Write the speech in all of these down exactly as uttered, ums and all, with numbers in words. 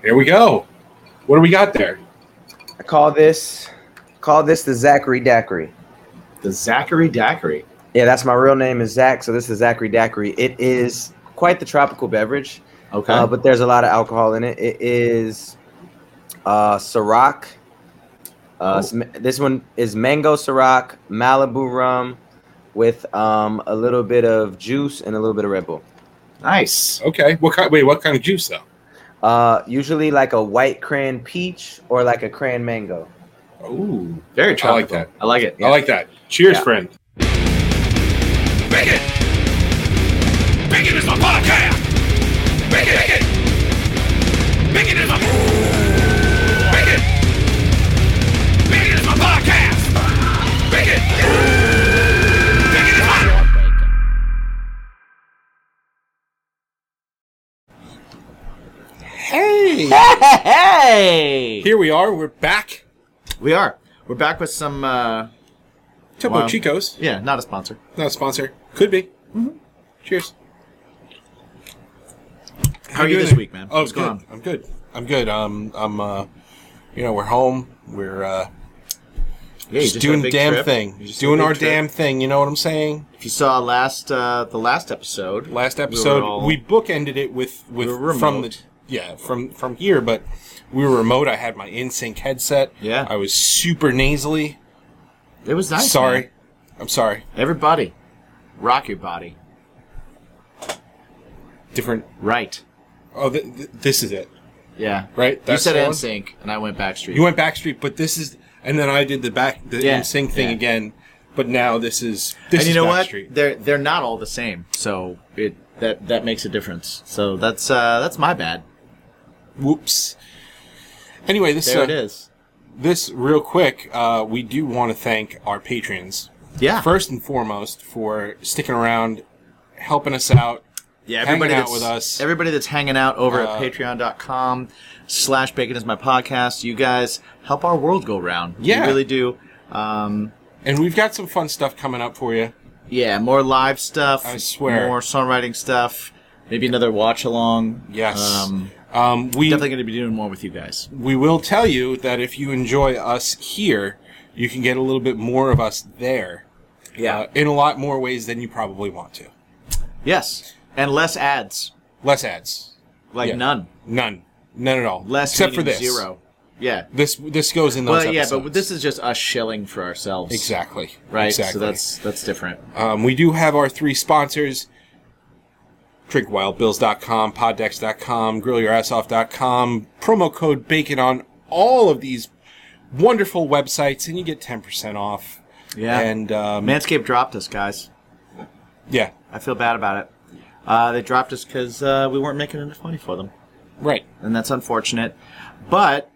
Here we go. What do we got there? I call this call this the Zachary Daiquiri. The Zachary Daiquiri. Yeah, that's my real name is Zach, so this is Zachary Daiquiri. It is quite the tropical beverage. Okay. Uh, but there's a lot of alcohol in it. It is uh, Ciroc. Uh, some, this one is mango Ciroc, Malibu rum, with um, a little bit of juice and a little bit of Red Bull. Nice. Okay. What kind? Wait, what kind of juice though? Uh, usually like a white cran peach or like a cran mango. Oh, very tropical. I like that. I like it. Yeah. I like that. Cheers, yeah. friend. Bacon. Bacon is my podcast. Bacon. Bacon. Bacon is my. Bacon. Bacon is my podcast. Bacon. Bacon is my. Hey. Hey. Here we are. We're back. We are. We're back with some uh, Topo well, Chicos. Yeah, not a sponsor. Not a sponsor. Could be. Mm-hmm. Cheers. How, How are you doing this there? week, man? Oh, What's good. going on? I'm good. I'm good. Um, I'm. Uh, you know, we're home. We're uh, yeah, just, just doing the damn trip. thing. Just doing our trip. damn thing. You know what I'm saying? If you saw last uh, the last episode, last episode, we, all... we bookended it with with we from the yeah from from here, but. We were remote. I had my NSYNC headset. Yeah. I was super nasally. It was nice. Sorry. Man. I'm sorry. Everybody, rock your body. Different. Right. Oh, th- th- this is it. Yeah. Right? That's you said NSYNC, and I went Backstreet. You went Backstreet, but this is... And then I did the back the yeah. NSYNC thing yeah. again, but now this is this And you is know Backstreet. What? They're, they're not all the same, so it that, that makes a difference. So that's uh, that's my bad. Whoops. Anyway, this there uh, it is. This real quick, uh, we do want to thank our patrons. Yeah. First and foremost for sticking around, helping us out. Yeah, everybody hanging out with us. Everybody that's hanging out over uh, at patreon dot com slash bacon is my podcast. You guys help our world go round. Yeah. You really do. Um, and we've got some fun stuff coming up for you. Yeah, more live stuff. I swear. More songwriting stuff. Maybe another watch along. Yes. Um, Um, we definitely going to be doing more with you guys. We will tell you that if you enjoy us here, you can get a little bit more of us there. Yeah, uh, in a lot more ways than you probably want to. Yes, and less ads. Less ads, like yeah. none, none, none at all. Less except for this zero. Yeah, this this goes in those. Well, yeah, episodes. But this is just us shilling for ourselves. Exactly. Right. Exactly. So that's that's different. Um, we do have our three sponsors. Drink Wild Bills dot com, Pod Decks dot com, Grill Your Ass Off dot com, promo code BACON on all of these wonderful websites, and you get ten percent off. Yeah. And um, Manscaped dropped us, guys. Yeah. I feel bad about it. Uh, they dropped us because uh, we weren't making enough money for them. Right. And that's unfortunate. But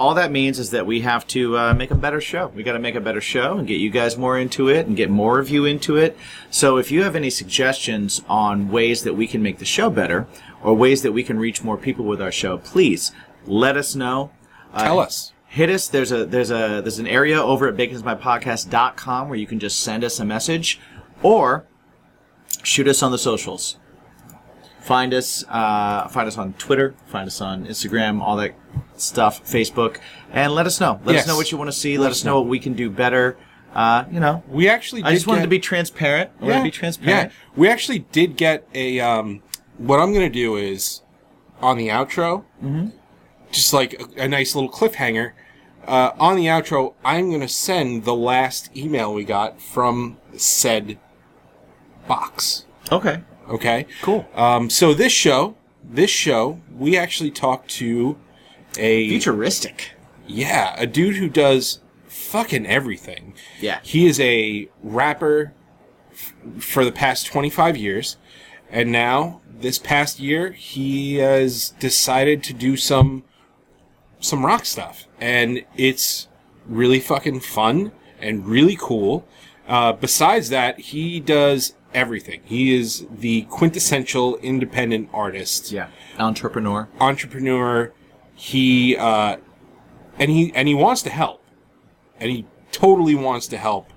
all that means is that we have to uh, make a better show. We got to make a better show and get you guys more into it and get more of you into it. So if you have any suggestions on ways that we can make the show better or ways that we can reach more people with our show, please let us know. Uh, Tell us. Hit us. There's a there's a there's an area over at bacon is my podcast dot com where you can just send us a message or shoot us on the socials. Find us, uh, find us on Twitter, find us on Instagram, all that stuff, Facebook, and let us know. Let yes. us know what you want to see. Let, let us know, know what we can do better. Uh, you know, we actually. Did I just wanted get... to be transparent. I yeah. want to be transparent. Yeah, we actually did get a. Um, what I'm going to do is on the outro, mm-hmm. just like a, a nice little cliffhanger. Uh, on the outro, I'm going to send the last email we got from said box. Okay. Okay. Cool. Um, so this show, this show, we actually talked to a... Futuristic. Yeah, a dude who does fucking everything. Yeah. He is a rapper f- for the past twenty-five years, and now, this past year, he has decided to do some some rock stuff, and it's really fucking fun and really cool. Uh, besides that, he does... everything. He is the quintessential independent artist. Yeah. Entrepreneur. Entrepreneur. He uh and he and he wants to help. And he totally wants to help.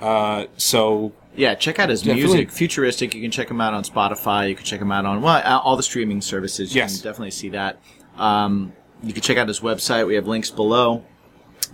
Uh so yeah, check out his definitely. music. Futuristic. You can check him out on Spotify. You can check him out on well all the streaming services. You yes. can definitely see that. Um, you can check out his website. We have links below.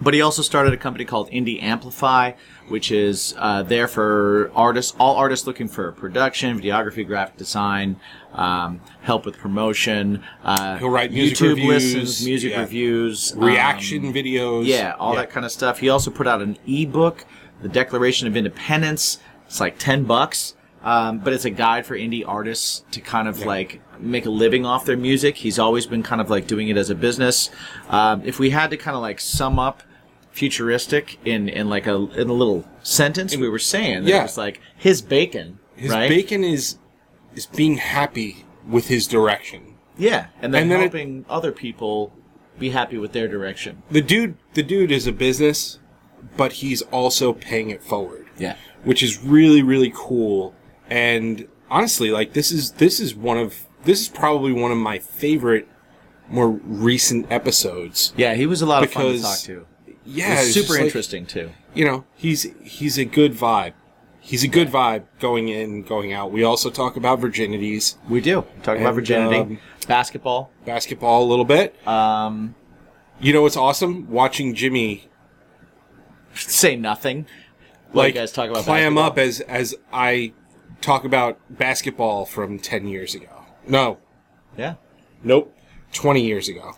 But he also started a company called Indie Amplify, which is uh, there for artists, all artists looking for production, videography, graphic design, um, help with promotion. Uh, He'll write music YouTube reviews, listens, music yeah. reviews, reaction um, videos, yeah, all yeah. that kind of stuff. He also put out an ebook, The Declaration of Independence. It's like ten bucks, um, but it's a guide for indie artists to kind of yeah. like make a living off their music. He's always been kind of like doing it as a business. Um, if we had to kind of like sum up Futuristic in, in like a in a little sentence, we were saying that yeah. it was like his bacon. His right? bacon is is being happy with his direction. Yeah, and then, and then helping it, other people be happy with their direction. The dude, the dude is a business, but he's also paying it forward. Yeah, which is really really cool. And honestly, like this is this is one of this is probably one of my favorite more recent episodes. Yeah, he was a lot because, of fun to talk to. Yeah, it's super interesting like, too. You know, he's he's a good vibe. He's a good vibe going in, going out. We also talk about virginities. We do talk about virginity, um, basketball, basketball a little bit. Um, you know what's awesome? Watching Jimmy say nothing. Like, like you guys talk about clam basketball. Up as as I talk about basketball from ten years ago. No. Yeah. Nope. Twenty years ago.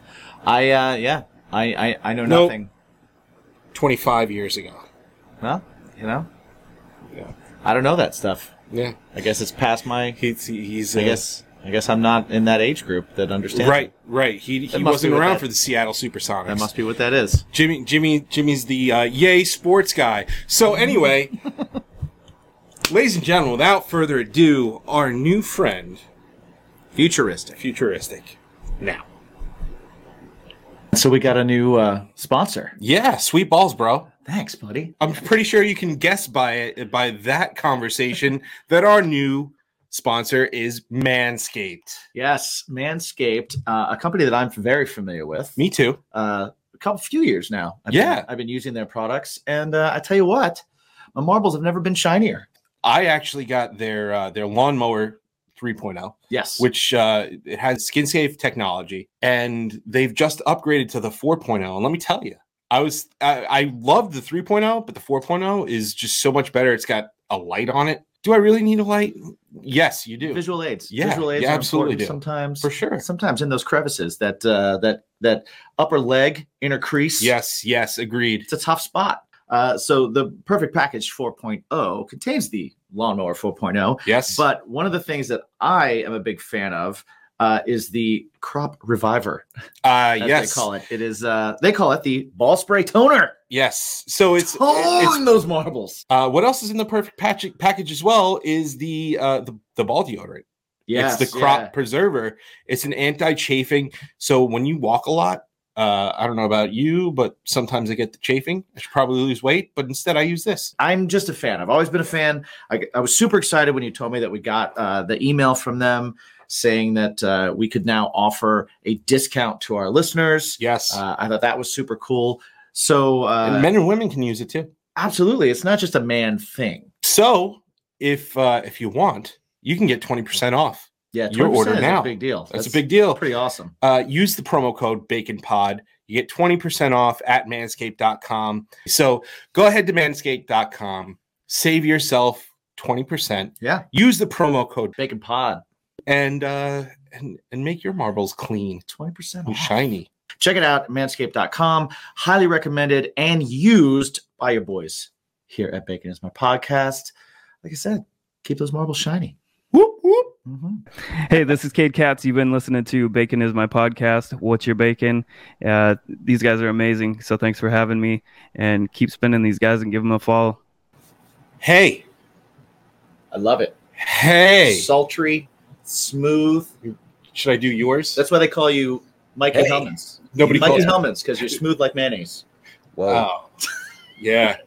I uh, yeah. I I, I know nope. nothing. twenty-five years ago. Well, you know? Yeah. I don't know that stuff. Yeah. I guess it's past my... He's... he's I, uh, guess, I guess I'm not in that age group that understands. Right, right. He he wasn't around that, for the Seattle Supersonics. That must be what that is. Jimmy, Jimmy, Jimmy's the uh, yay sports guy. So anyway, ladies and gentlemen, without further ado, our new friend... Futuristic. Futuristic. Now. So we got a new uh, sponsor. Yeah, sweet balls, bro. Thanks, buddy. I'm pretty sure you can guess by it, by that conversation that our new sponsor is Manscaped. Yes, Manscaped, uh, a company that I'm very familiar with. Me too. Uh, a couple few years now. I've yeah, been, I've been using their products, and uh, I tell you what, my marbles have never been shinier. I actually got their uh, their lawnmower. three point oh. Yes. Which uh, it has skin-safe technology, and they've just upgraded to the four point oh. And let me tell you, I was I, I loved the three point oh, but the four point oh is just so much better. It's got a light on it. Do I really need a light? Yes, you do. Visual aids. Yeah, Visual aids yeah, are absolutely do. Sometimes. For sure. Sometimes in those crevices, that uh, that that upper leg inner crease. Yes, yes, agreed. It's a tough spot. Uh, so the Perfect Package four point oh contains the Lawnmower four point oh. Yes. But one of the things that I am a big fan of uh, is the Crop Reviver. Uh, yes. They call it. It is. Uh, they call it the Ball Spray Toner. Yes. So it's tone it's, those marbles. Uh, what else is in the Perfect Package package as well is the uh, the, the ball deodorant. Yes. It's the Crop yeah. Preserver. It's an anti-chafing. So when you walk a lot. Uh, I don't know about you, but sometimes I get the chafing. I should probably lose weight, but instead I use this. I'm just a fan. I've always been a fan. I, I was super excited when you told me that we got uh, the email from them saying that uh, we could now offer a discount to our listeners. Yes. Uh, I thought that was super cool. So uh, and men and women can use it too. Absolutely. It's not just a man thing. So if uh, if you want, you can get twenty percent off. Yeah, your order now. That's a big deal. That's, That's a big deal. Pretty awesome. Uh, use the promo code BaconPod. You get twenty percent off at manscaped dot com. So go ahead to manscaped dot com. Save yourself twenty percent. Yeah. Use the promo code BaconPod. And, uh, and, and make your marbles clean. twenty percent off. Shiny. Check it out at manscaped dot com. Highly recommended and used by your boys here at Bacon Is My Podcast. Like I said, keep those marbles shiny. Whoop, whoop. Mm-hmm. Hey, this is Cade Katz. You've been listening to Bacon Is My Podcast. What's your bacon? Uh, these guys are amazing, so thanks for having me. And keep spinning these guys and give them a follow. Hey. I love it. Hey. Sultry, smooth. Should I do yours? That's why they call you Mikey hey. Hellman's. Nobody Mikey Hellman's, because you're smooth like mayonnaise. Wow. Oh. Yeah.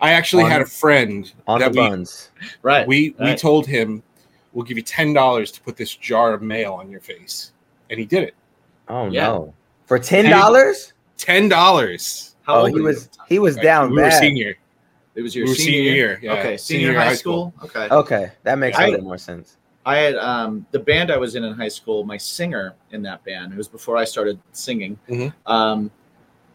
I actually on, had a friend. On that the we, buns. Right. We, we right. told him. We'll give you ten dollars to put this jar of mail on your face. And he did it. Oh, yeah. no. For ten dollars? ten dollars. How oh, old he was you? He was right. down we bad. We were senior. It was your we senior, senior year. Yeah. Okay, senior, senior high, high school. school. Okay. Okay, that makes I, a little more sense. I had um, the band I was in in high school, my singer in that band, it was before I started singing, mm-hmm. um,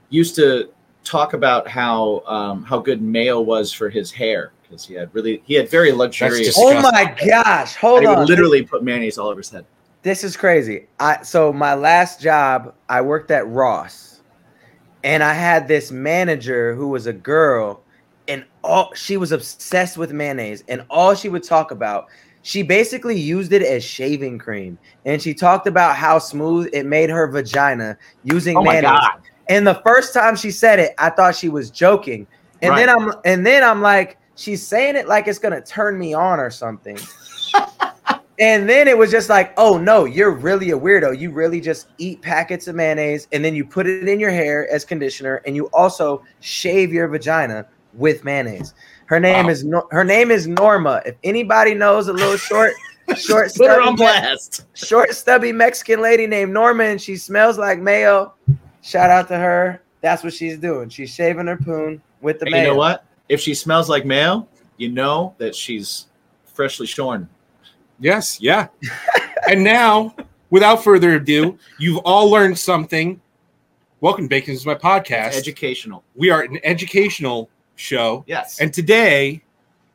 used to talk about how um, how good Mayo was for his hair, because he had really he had very luxurious. Oh my gosh! Hold and on. He would literally put mayonnaise all over his head. This is crazy. I so my last job, I worked at Ross, and I had this manager who was a girl, and all she was obsessed with mayonnaise, and all she would talk about. She basically used it as shaving cream, and she talked about how smooth it made her vagina using oh mayonnaise. God. And the first time she said it, I thought she was joking, and right. then I'm and then I'm like, she's saying it like it's gonna turn me on or something. And then it was just like, oh no, you're really a weirdo. You really just eat packets of mayonnaise, and then you put it in your hair as conditioner, and you also shave your vagina with mayonnaise. Her name wow. is no- her name is Norma. If anybody knows a little short, short, stubby, blast. short, stubby Mexican lady named Norma, and she smells like mayo. Shout out to her. That's what she's doing. She's shaving her poon with the and mayo. You know what? If she smells like mayo, you know that she's freshly shorn. Yes. Yeah. And now, without further ado, you've all learned something. Welcome to Bacon Is My Podcast. It's educational. We are an educational show. Yes. And today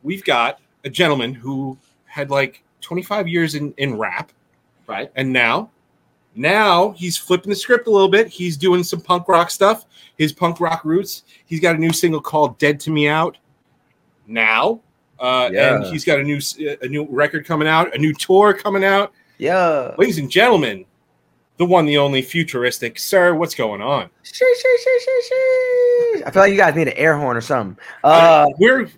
we've got a gentleman who had like twenty-five years in, in rap. Right. And now, now he's flipping the script a little bit. He's doing some punk rock stuff, his punk rock roots. He's got a new single called Dead to Me out now. Uh, yeah. And he's got a new, a new record coming out, a new tour coming out. Yeah. Ladies and gentlemen, the one, the only Futuristic. Sir, what's going on? Sheesh, sheesh, sheesh, sheesh. I feel like you guys need an air horn or something. Uh, uh, we're,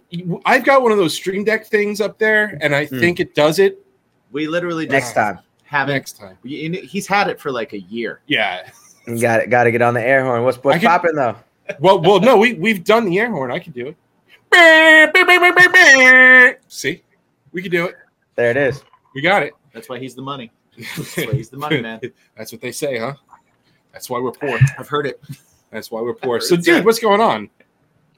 I've got one of those Stream Deck things up there, and I mm. think it does it. We literally just next time have next time. He's had it for like a year. Yeah, you got it. Got to get on the air horn. What's what's popping though? Well, well, no, we we've done the air horn. I can do it. See, we can do it. There it is. We got it. That's why he's the money. That's why he's the money man. That's what they say, huh? That's why we're poor. I've heard it. That's why we're poor. So, dude, what's going on?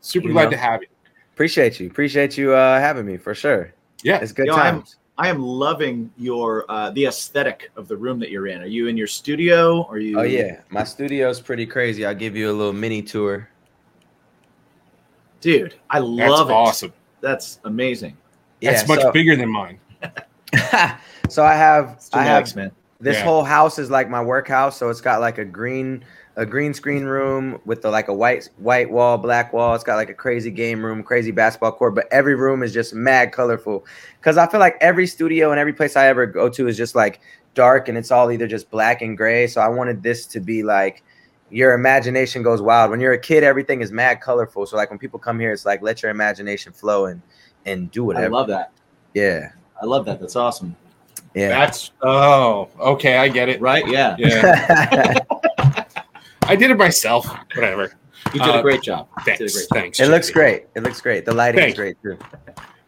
Super you glad know. to have you. Appreciate you. Appreciate you uh, having me for sure. Yeah, it's good you know, times. I'm, I am loving your uh, the aesthetic of the room that you're in. Are you in your studio? Or are you? Oh yeah, my studio's pretty crazy. I'll give you a little mini tour. Dude, I love That's it. That's awesome. That's amazing. Yeah, That's much so- bigger than mine. So I have, I have nice, this yeah. whole house is like my workhouse. So it's got like a green, a green screen room with the, like a white, white wall, black wall. It's got like a crazy game room, crazy basketball court, but every room is just mad colorful. Cause I feel like every studio and every place I ever go to is just like dark and it's all either just black and gray. So I wanted this to be like, your imagination goes wild. When you're a kid, everything is mad colorful. So like when people come here, it's like, let your imagination flow and, and do whatever. I love that. Yeah. I love that. That's awesome. Yeah. That's oh okay. I get it. Right? Yeah. Yeah. I did it myself. Whatever. You did uh, a great job. Thanks. Did a great thanks. Job. It looks great. It looks great. The lighting thanks. is great too.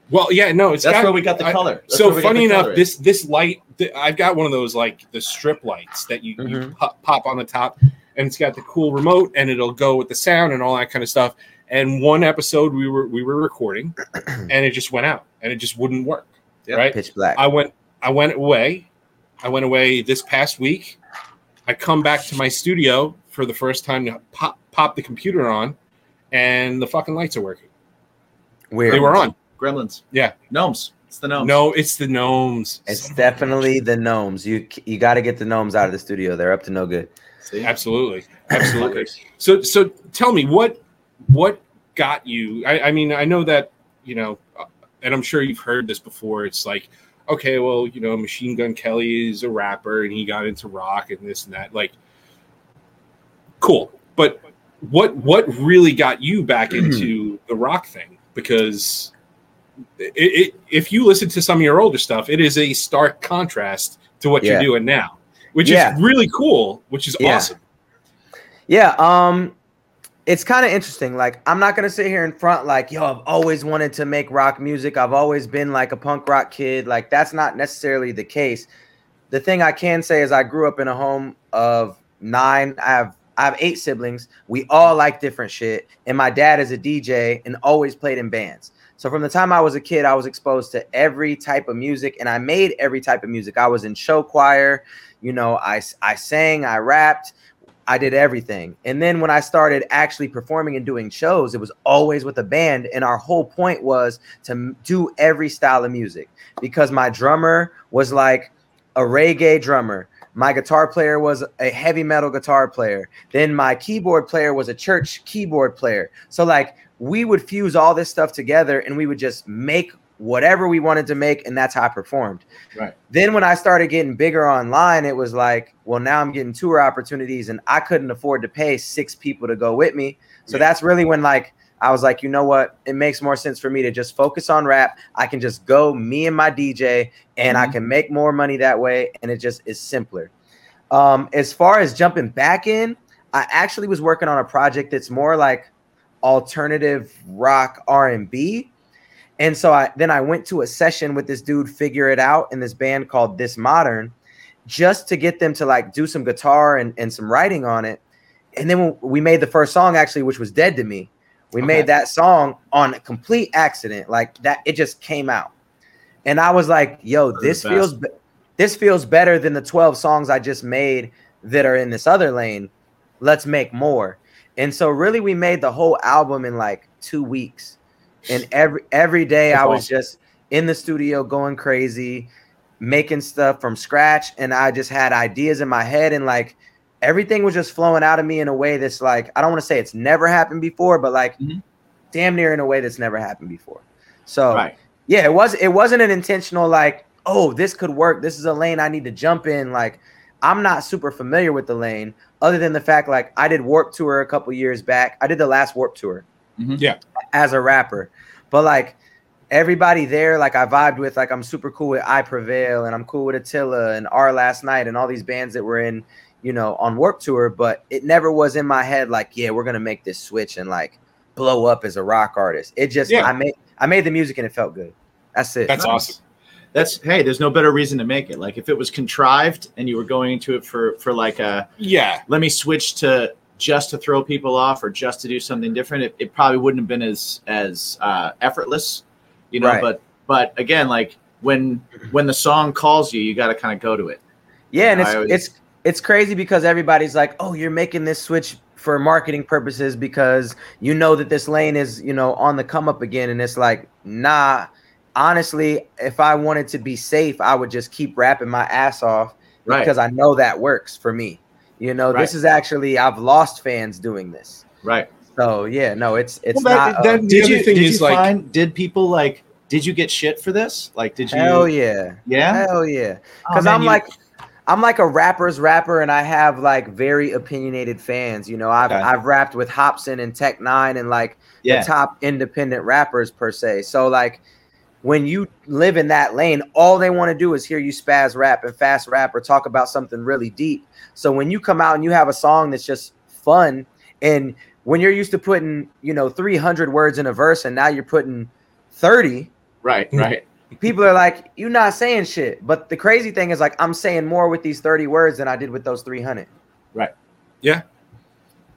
Well, yeah. No, it's that's got, where we got the color. That's so funny enough, this this light. Th- I've got one of those like the strip lights that you, mm-hmm. you pop, pop on the top, and it's got the cool remote, and it'll go with the sound and all that kind of stuff. And one episode we were we were recording, and it just went out, and it just wouldn't work. Yep. Right? Pitch black. I went. I went away. I went away this past week. I come back to my studio for the first time to pop pop the computer on, and the fucking lights are working. Where they were on gremlins, yeah, gnomes. It's the gnomes. No, it's the gnomes. It's definitely the gnomes. You you got to get the gnomes out of the studio. They're up to no good. See? Absolutely, absolutely. so so tell me what what got you? I, I mean, I know that you know, and I'm sure you've heard this before. It's like, okay, well, you know, Machine Gun Kelly is a rapper and he got into rock and this and that. Like, cool. But what what really got you back into the rock thing? Because it, it, if you listen to some of your older stuff, it is a stark contrast to what yeah. you're doing now, which yeah. is really cool, which is yeah. awesome. Yeah. Um, it's kind of interesting. Like, I'm not going to sit here in front like, yo, I've always wanted to make rock music. I've always been like a punk rock kid. Like, that's not necessarily the case. The thing I can say is I grew up in a home of nine. I have I have eight siblings. We all like different shit. And my dad is a D J and always played in bands. So from the time I was a kid, I was exposed to every type of music, and I made every type of music. I was in show choir, you know, I, I sang, I rapped, I did everything. And then when I started actually performing and doing shows, it was always with a band. And our whole point was to do every style of music, because my drummer was like a reggae drummer. My guitar player was a heavy metal guitar player. Then my keyboard player was a church keyboard player. So like we would fuse all this stuff together and we would just make whatever we wanted to make. And that's how I performed. Right. Then when I started getting bigger online, it was like, well, now I'm getting tour opportunities and I couldn't afford to pay six people to go with me. So yeah. That's really when like I was like, you know what? It makes more sense for me to just focus on rap. I can just go me and my D J and mm-hmm. I can make more money that way. And it just is simpler. Um, as far as jumping back in, I actually was working on a project that's more like alternative rock R and B. And so I then I went to a session with this dude, Figure It Out, in this band called This Modern, just to get them to like do some guitar and, and some writing on it. And then we made the first song actually, which was Dead to Me. We okay. made that song on a complete accident, like that. It just came out, and I was like, "Yo, this feels be- this feels better than the twelve songs I just made that are in this other lane. Let's make more." And so, really, we made the whole album in like two weeks. And every every day, I was just in the studio going crazy, making stuff from scratch, and I just had ideas in my head, and like. Everything was just flowing out of me in a way that's like, I don't want to say it's never happened before, but like mm-hmm. damn near in a way that's never happened before. So right. yeah, it was, it wasn't an intentional, like, oh, this could work. This is a lane I need to jump in. Like I'm not super familiar with the lane other than the fact, like I did Warped Tour a couple years back. I did the last Warped Tour mm-hmm. yeah, as a rapper, but like everybody there, like I vibed with, like I'm super cool with I Prevail and I'm cool with Attila and Our Last Night and all these bands that were in, you know, on Warped Tour, but it never was in my head like, yeah, we're going to make this switch and like blow up as a rock artist. It just, yeah. I made, I made the music and it felt good. That's it. That's nice. Awesome. That's, hey, there's no better reason to make it. Like if it was contrived and you were going into it for, for like a, yeah, let me switch to just to throw people off or just to do something different. It, it probably wouldn't have been as, as uh, effortless, you know, right. but, but again, like when, when the song calls you, you got to kind of go to it. Yeah. You know, and it's, it's, It's crazy because everybody's like, oh, you're making this switch for marketing purposes because you know that this lane is, you know, on the come up again. And it's like, nah, honestly, if I wanted to be safe, I would just keep rapping my ass off right. because I know that works for me. You know, right. this is actually, I've lost fans doing this. Right. So, yeah, no, it's it's well, that, not. That, uh, did you, did you like- find, did people like, did you get shit for this? Like, did you? Hell yeah. Yeah? Hell yeah. Because oh, I'm you- like. I'm like a rapper's rapper, and I have like very opinionated fans. You know, I've okay. I've rapped with Hobson and Tech N nine ne and like yeah. the top independent rappers per se. So like, when you live in that lane, all they want to do is hear you spaz rap and fast rap or talk about something really deep. So when you come out and you have a song that's just fun, and when you're used to putting, you know, three hundred words in a verse, and now you're putting thirty. Right. Right. People are like, you're not saying shit. But the crazy thing is, like, I'm saying more with these thirty words than I did with those three hundred. Right. Yeah,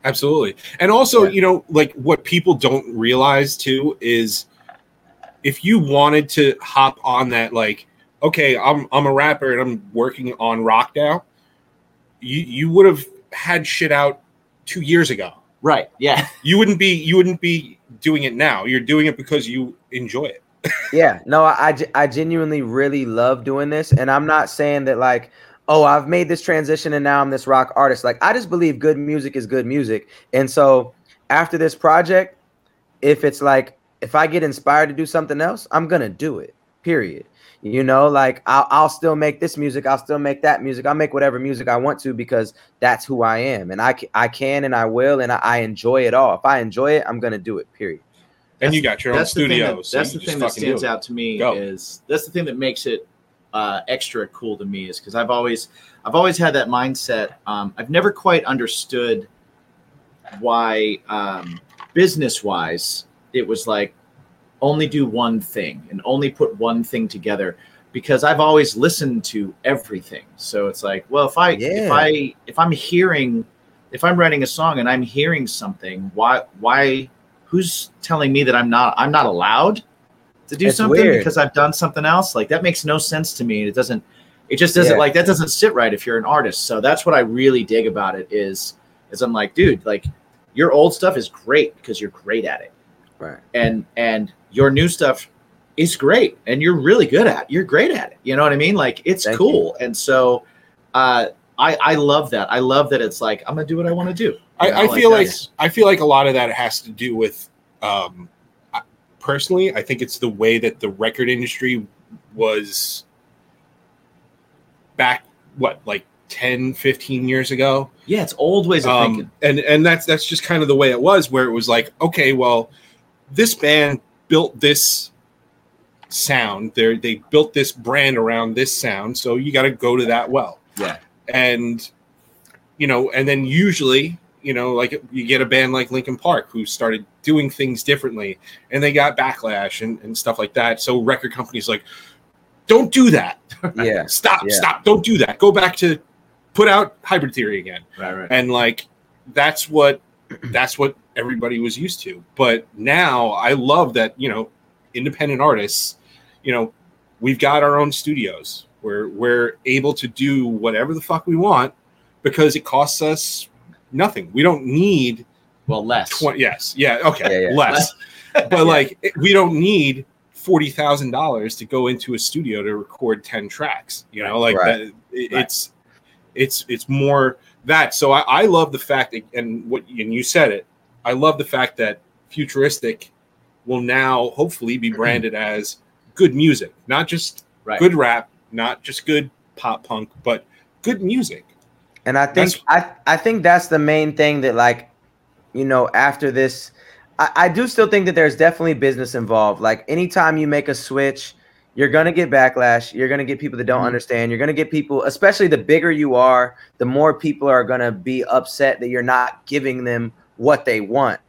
absolutely. And also, yeah. you know, like what people don't realize, too, is if you wanted to hop on that, like, OK, I'm I'm a rapper and I'm working on rock now. You, you would have had shit out two years ago. Right. Yeah. You wouldn't be you wouldn't be doing it now. You're doing it because you enjoy it. Yeah, no, I, I genuinely really love doing this. And I'm not saying that like, oh, I've made this transition and now I'm this rock artist. Like, I just believe good music is good music. And so after this project, if it's like, if I get inspired to do something else, I'm going to do it, period. You know, like I'll, I'll still make this music. I'll still make that music. I'll make whatever music I want to because that's who I am. And I, I can and I will and I, I enjoy it all. If I enjoy it, I'm going to do it, period. And that's, you got your own studio. That, so that's the thing that stands out to me Go. is that's the thing that makes it uh, extra cool to me is because I've always I've always had that mindset. Um, I've never quite understood why um, business wise it was like only do one thing and only put one thing together because I've always listened to everything. So it's like, well, if I yeah. if I if I'm hearing if I'm writing a song and I'm hearing something, why why. Who's telling me that I'm not I'm not allowed to do it's something weird. Because I've done something else. Like that makes no sense to me. It doesn't, it just doesn't yeah. like, that doesn't sit right if you're an artist. So that's what I really dig about it is, is I'm like, dude, like your old stuff is great because you're great at it. Right. And, and your new stuff is great. And you're really good at it. You're great at it. You know what I mean? Like it's Thank cool. You. And so, uh, I, I love that. I love that. It's like, I'm going to do what I want to do. I, I, I feel like, like I feel like a lot of that has to do with, um, personally, I think it's the way that the record industry was back, what, like ten, fifteen years ago? Yeah, it's old ways of um, thinking. And and that's that's just kind of the way it was, where it was like, okay, well, this band built this sound. They're, they built this brand around this sound, so you got to go to that well. Yeah. And, you know, and then usually... You know, like you get a band like Linkin Park who started doing things differently and they got backlash and, and stuff like that. So record companies like, don't do that. Yeah. stop, yeah. stop. Don't do that. Go back to put out Hybrid Theory again. Right, right. And like, that's what, that's what everybody was used to. But now I love that, you know, independent artists, you know, we've got our own studios where we're able to do whatever the fuck we want because it costs us nothing. We don't need well less. twenty yes. Yeah. Okay. Yeah, yeah. Less. But yeah. like it, we don't need forty thousand dollars to go into a studio to record ten tracks. You know, like right. that, it, right. it's it's it's more that. So I, I love the fact that, and what and you said it. I love the fact that Futuristic will now hopefully be branded as good music, not just right. good rap, not just good pop punk, but good music. And I think I, I think that's the main thing that, like, you know, after this, I, I do still think that there's definitely business involved. Like anytime you make a switch, you're going to get backlash. You're going to get people that don't mm-hmm. understand. You're going to get people, especially the bigger you are, the more people are going to be upset that you're not giving them what they want.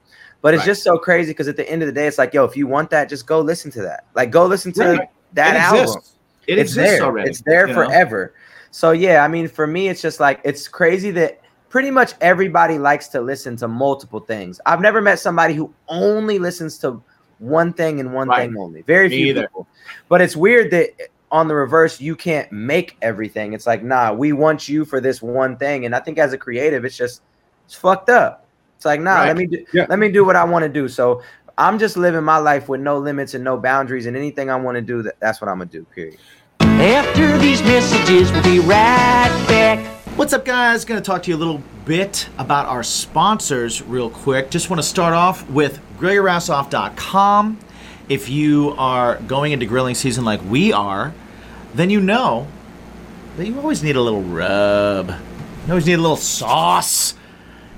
But it's right. just so crazy because at the end of the day, it's like, yo, if you want that, just go listen to that. Like go listen to right. that it album. It it's exists there. already. It's there forever. Know? So, yeah, I mean, for me, it's just like it's crazy that pretty much everybody likes to listen to multiple things. I've never met somebody who only listens to one thing and one right. thing only. Very me few either. People. But it's weird that on the reverse, you can't make everything. It's like, nah, we want you for this one thing. And I think as a creative, it's just it's fucked up. It's like, nah, right. let me do, yeah. let me do what I want to do. So I'm just living my life with no limits and no boundaries and anything I want to do, that, that's what I'm going to do, period. After these messages, we'll be right back. What's up, guys? Going to talk to you a little bit about our sponsors real quick. Just want to start off with grill your ass off dot com. If you are going into grilling season like we are, then you know that you always need a little rub. You always need a little sauce.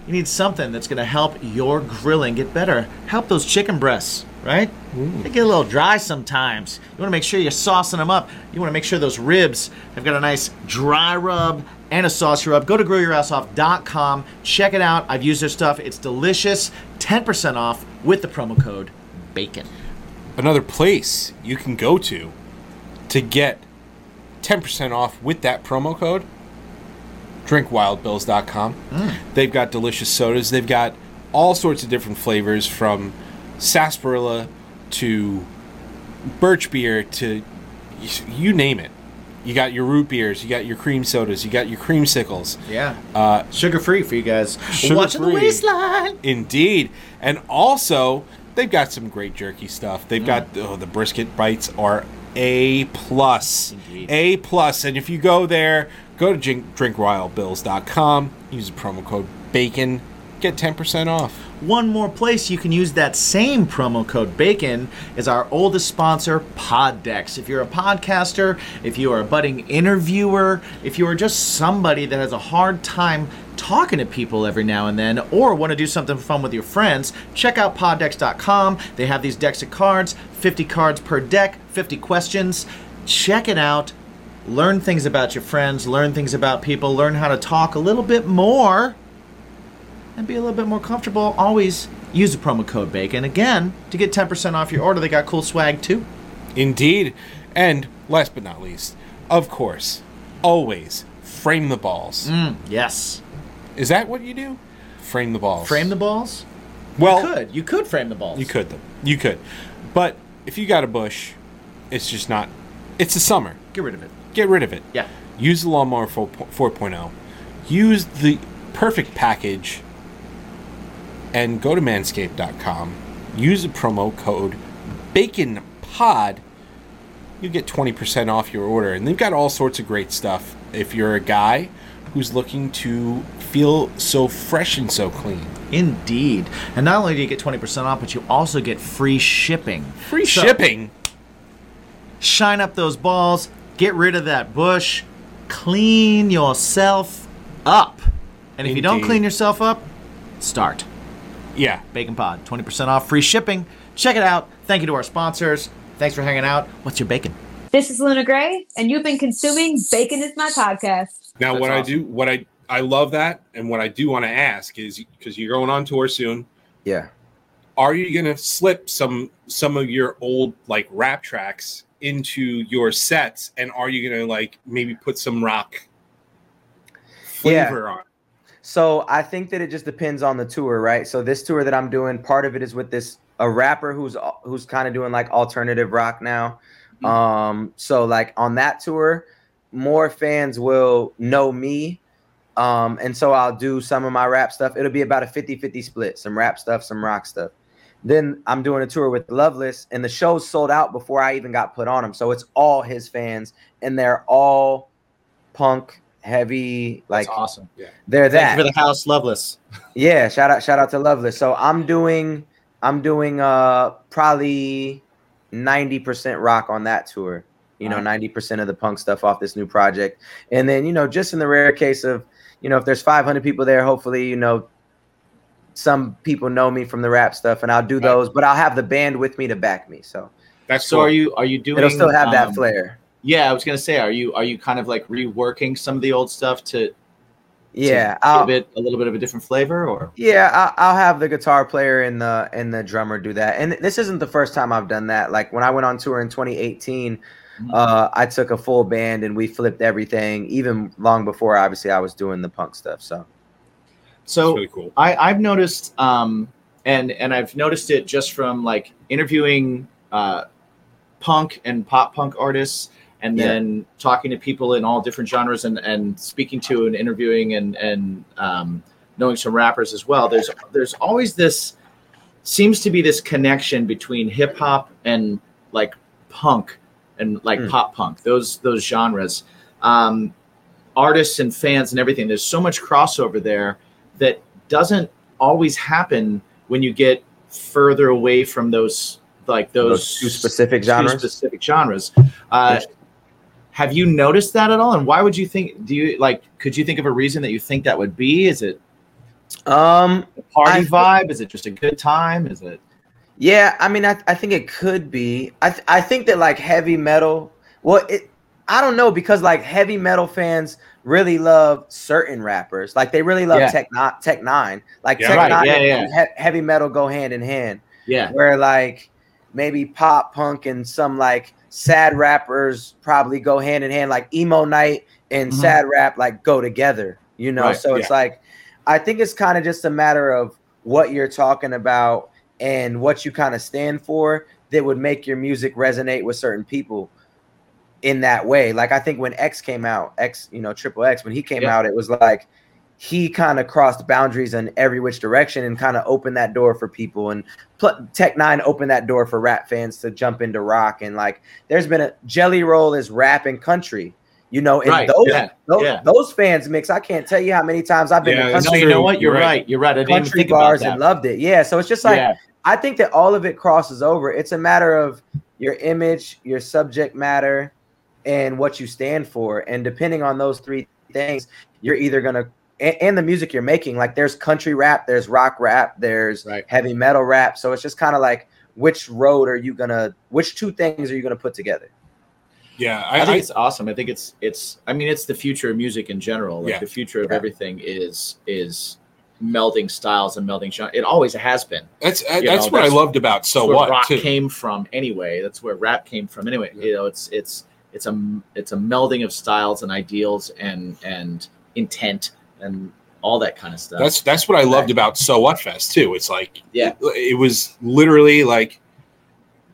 You need something that's going to help your grilling get better. Help those chicken breasts. Right? Ooh. They get a little dry sometimes. You want to make sure you're saucing them up. You want to make sure those ribs have got a nice dry rub and a saucy rub. Go to grill your ass off dot com. Check it out. I've used their stuff. It's delicious. ten percent off with the promo code BACON. Another place you can go to to get ten percent off with that promo code, drink wild bills dot com. Mm. They've got delicious sodas. They've got all sorts of different flavors from sarsaparilla to birch beer to you name it. You got your root beers, you got your cream sodas, you got your creamsicles. Yeah. Uh, sugar free for you guys. Watch the waistline. Indeed. And also, they've got some great jerky stuff. They've mm. got oh, the brisket bites are A plus. Indeed. A plus. And if you go there, go to drink wild bills dot com, use the promo code BACON, get ten percent off. One more place you can use that same promo code BACON is our oldest sponsor, Pod Decks. If you're a podcaster, if you are a budding interviewer, if you are just somebody that has a hard time talking to people every now and then or want to do something fun with your friends, check out pod decks dot com. They have these decks of cards, fifty cards per deck, fifty questions. Check it out. Learn things about your friends, learn things about people, learn how to talk a little bit more and be a little bit more comfortable. Always use the promo code BACON. Again, to get ten percent off your order, they got cool swag too. Indeed. And last but not least, of course, always frame the balls. Mm, yes. Is that what you do? Frame the balls. Frame the balls? Well, you could. You could frame the balls. You could. You could. But if you got a bush, it's just not. It's the summer. Get rid of it. Get rid of it. Yeah. Use the lawnmower four point oh. Use the perfect package and go to manscaped dot com. Use the promo code BACONPOD. You get twenty percent off your order. And they've got all sorts of great stuff. If you're a guy who's looking to feel so fresh and so clean. Indeed. And not only do you get twenty percent off, but you also get free shipping. Free so, shipping? Shine up those balls. Get rid of that bush. Clean yourself up. And if Indeed. you don't clean yourself up, start. Yeah. Bacon Pod. twenty percent off. Free shipping. Check it out. Thank you to our sponsors. Thanks for hanging out. What's your bacon? This is Luna Gray, and you've been consuming Bacon Is My Podcast. Now, That's what awesome. I do, what I, I love that, and what I do want to ask is, because you're going on tour soon. Yeah. Are you going to slip some some of your old, like, rap tracks into your sets, and are you going to, like, maybe put some rock flavor yeah. on it? So I think that it just depends on the tour, right? So this tour that I'm doing, part of it is with this a rapper who's who's kind of doing like alternative rock now. Mm-hmm. Um, so like on that tour, more fans will know me. Um, and so I'll do some of my rap stuff. It'll be about a fifty-fifty split, some rap stuff, some rock stuff. Then I'm doing a tour with Loveless, and the show's sold out before I even got put on him. So it's all his fans, and they're all punk heavy, like That's awesome. Yeah. They're that. Thank you for the house, Loveless. Yeah, shout out, shout out to Loveless. So I'm doing, I'm doing uh probably ninety percent rock on that tour. You know, ninety percent of the punk stuff off this new project, and then you know, just in the rare case of, you know, if there's five hundred people there, hopefully you know, some people know me from the rap stuff, and I'll do those. But I'll have the band with me to back me. So that's so. Cool. Are you are you doing? It'll still have um, that flair. Yeah, I was gonna say, are you are you kind of like reworking some of the old stuff to, yeah, to give it a little bit of a different flavor, or yeah, I'll, I'll have the guitar player and the and the drummer do that. And this isn't the first time I've done that. Like when I went on tour in twenty eighteen, uh, I took a full band and we flipped everything. Even long before, obviously, I was doing the punk stuff. So, so really cool. I I've noticed, um, and and I've noticed it just from like interviewing uh, punk and pop punk artists. And then yeah. talking to people in all different genres and, and speaking to and interviewing and, and um, knowing some rappers as well. There's there's always this, seems to be this connection between hip hop and like punk and like mm. pop punk, those those genres. Um, artists and fans and everything, there's so much crossover there that doesn't always happen when you get further away from those like those, those two specific genres. Two specific genres. Uh, yes. Have you noticed that at all? And why would you think, do you like, could you think of a reason that you think that would be? Is it um, a party I, vibe? Is it just a good time? Is it? Yeah. I mean, I, I think it could be, I th- I think that like heavy metal, well, it, I don't know, because like heavy metal fans really love certain rappers. Like they really love yeah. Tech N9ne, Tech N9ne, like yeah, Tech right. N9ne yeah, yeah. and he- heavy metal go hand in hand. Yeah. Where like maybe pop punk and some like, sad rappers probably go hand in hand, like emo night and mm-hmm. sad rap like go together, you know. Right, so it's yeah. like I think it's kind of just a matter of what you're talking about and what you kind of stand for that would make your music resonate with certain people in that way. Like I think when X came out, X, you know, Triple X, when he came yeah. out, it was like he kind of crossed boundaries in every which direction and kind of opened that door for people. And pl- Tech N9ne opened that door for rap fans to jump into rock. And like, there's been a Jelly Roll is rap and country, you know, and right. those, yeah. Those, yeah. those fans mix. I can't tell you how many times I've been yeah, in country. No, you know what? You're right. right. You're right. I didn't country even think bars about that. And loved it. Yeah. So it's just like, yeah. I think that all of it crosses over. It's a matter of your image, your subject matter, and what you stand for. And depending on those three things, you're either going to, and the music you're making, like there's country rap, there's rock rap, there's right. heavy metal rap. So it's just kind of like, which road are you gonna, which two things are you gonna put together? Yeah, I, I think I, it's awesome. I think it's, it's, I mean, it's the future of music in general. Like yeah. the future of yeah. everything is, is melding styles and melding genres. It always has been. That's, I, that's know, what that's, I loved about So What. That's where rock too. came from anyway. That's where rap came from anyway. Yeah. You know, it's, it's, it's a, it's a melding of styles and ideals and, and intent. And all that kind of stuff. That's that's what I loved about So What Fest too. It's like yeah. it, it was literally like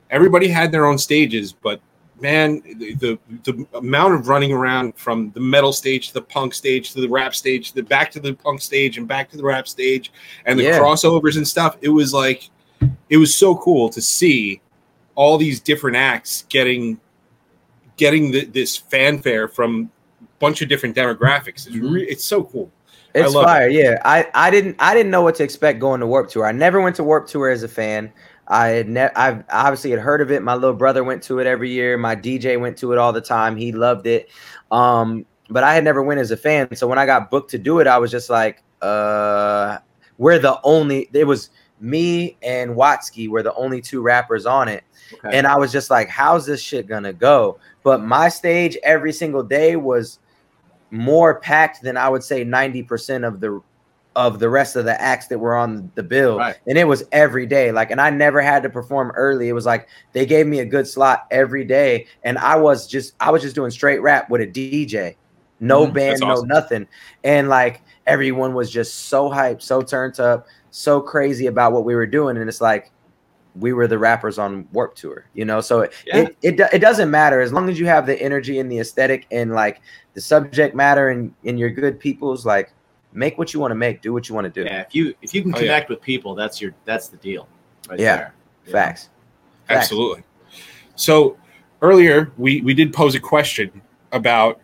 everybody had their own stages, but man, the, the amount of running around from the metal stage to the punk stage to the rap stage, to the back to the punk stage and back to the rap stage and the yeah. crossovers and stuff. It was like, it was so cool to see all these different acts getting, getting the, this fanfare from a bunch of different demographics. It's, re- it's so cool. It's fire. It. Yeah. I, I didn't, I didn't know what to expect going to Warped Tour. I never went to Warped Tour as a fan. I had ne- I've obviously had heard of it. My little brother went to it every year. My D J went to it all the time. He loved it. Um, but I had never went as a fan. So when I got booked to do it, I was just like, uh, we're the only, it was me and Watsky were the only two rappers on it. Okay. And I was just like, how's this shit gonna go? But my stage every single day was more packed than I would say ninety percent of the of the rest of the acts that were on the bill. Right. And it was every day. Like, and I never had to perform early. It was like, they gave me a good slot every day. And I was just, I was just doing straight rap with a D J, no mm, band, awesome. no nothing. And like, everyone was just so hyped, so turned up, so crazy about what we were doing. And it's like, we were the rappers on Warped Tour, you know? So it, yeah. it, it, it doesn't matter. As long as you have the energy and the aesthetic and like the subject matter and, and you're good people's, like, make what you want to make, do what you want to do. Yeah, if you if you can oh, connect yeah. with people, that's your that's the deal. Right yeah. there. yeah, facts. Absolutely. So earlier we we did pose a question about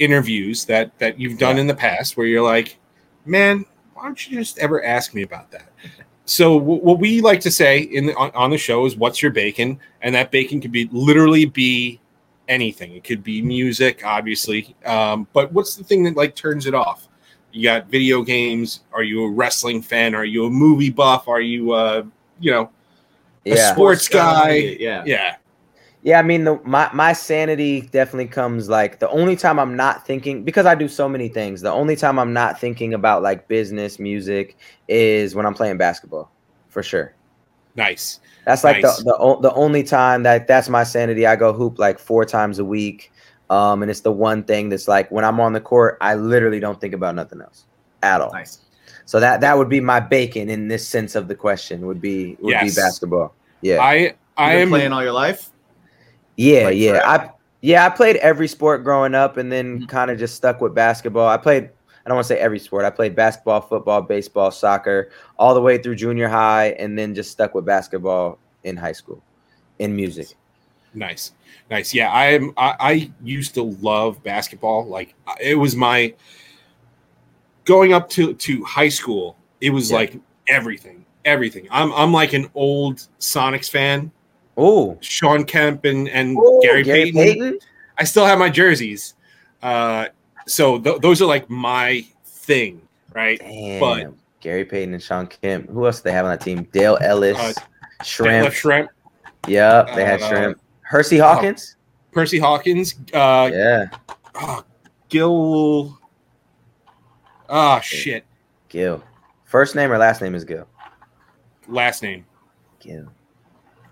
interviews that that you've done yeah. in the past, where you're like, man, why don't you just ever ask me about that? So w- what we like to say in the, on, on the show is, what's your bacon? And that bacon could be literally be anything. It could be music, obviously, um, but what's the thing that like turns it off? You got video games. Are you a wrestling fan? Are you a movie buff? Are you, uh, you know, a yeah. sports guy? Yeah. Yeah. Yeah. I mean, the, my, my sanity definitely comes like the only time I'm not thinking, because I do so many things. The only time I'm not thinking about like business, music is when I'm playing basketball, for sure. Nice. That's like nice. the, the the only time that that's my sanity. I go hoop like four times a week. Um, and it's the one thing that's like, when I'm on the court, I literally don't think about nothing else at all. Nice. So that, that would be my bacon in this sense of the question would be, would yes. be basketball. Yeah. I, I am playing all your life. Yeah. Like yeah. Forever. I, yeah, I played every sport growing up and then mm-hmm. kind of just stuck with basketball. I played, I don't want to say every sport. I played basketball, football, baseball, soccer, all the way through junior high. And then just stuck with basketball in high school and music. Nice. Nice. Yeah. I am. I, I used to love basketball. Like, it was my going up to, to high school. It was yeah. like everything, everything. I'm, I'm like an old Sonics fan. Oh, Sean Kemp and, and Ooh, Gary, Gary Payton. Payton. I still have my jerseys. Uh, so th- those are like my thing. Right. Damn. But Gary Payton and Sean Kemp, who else do they have on that team? Dale Ellis, uh, Shrimp. Shrimp. Yep. They had uh, Shrimp. Hersey Hawkins, oh, Percy Hawkins, uh, yeah, oh, Gill. Oh shit, Gill. First name or last name is Gill. Last name, Gill.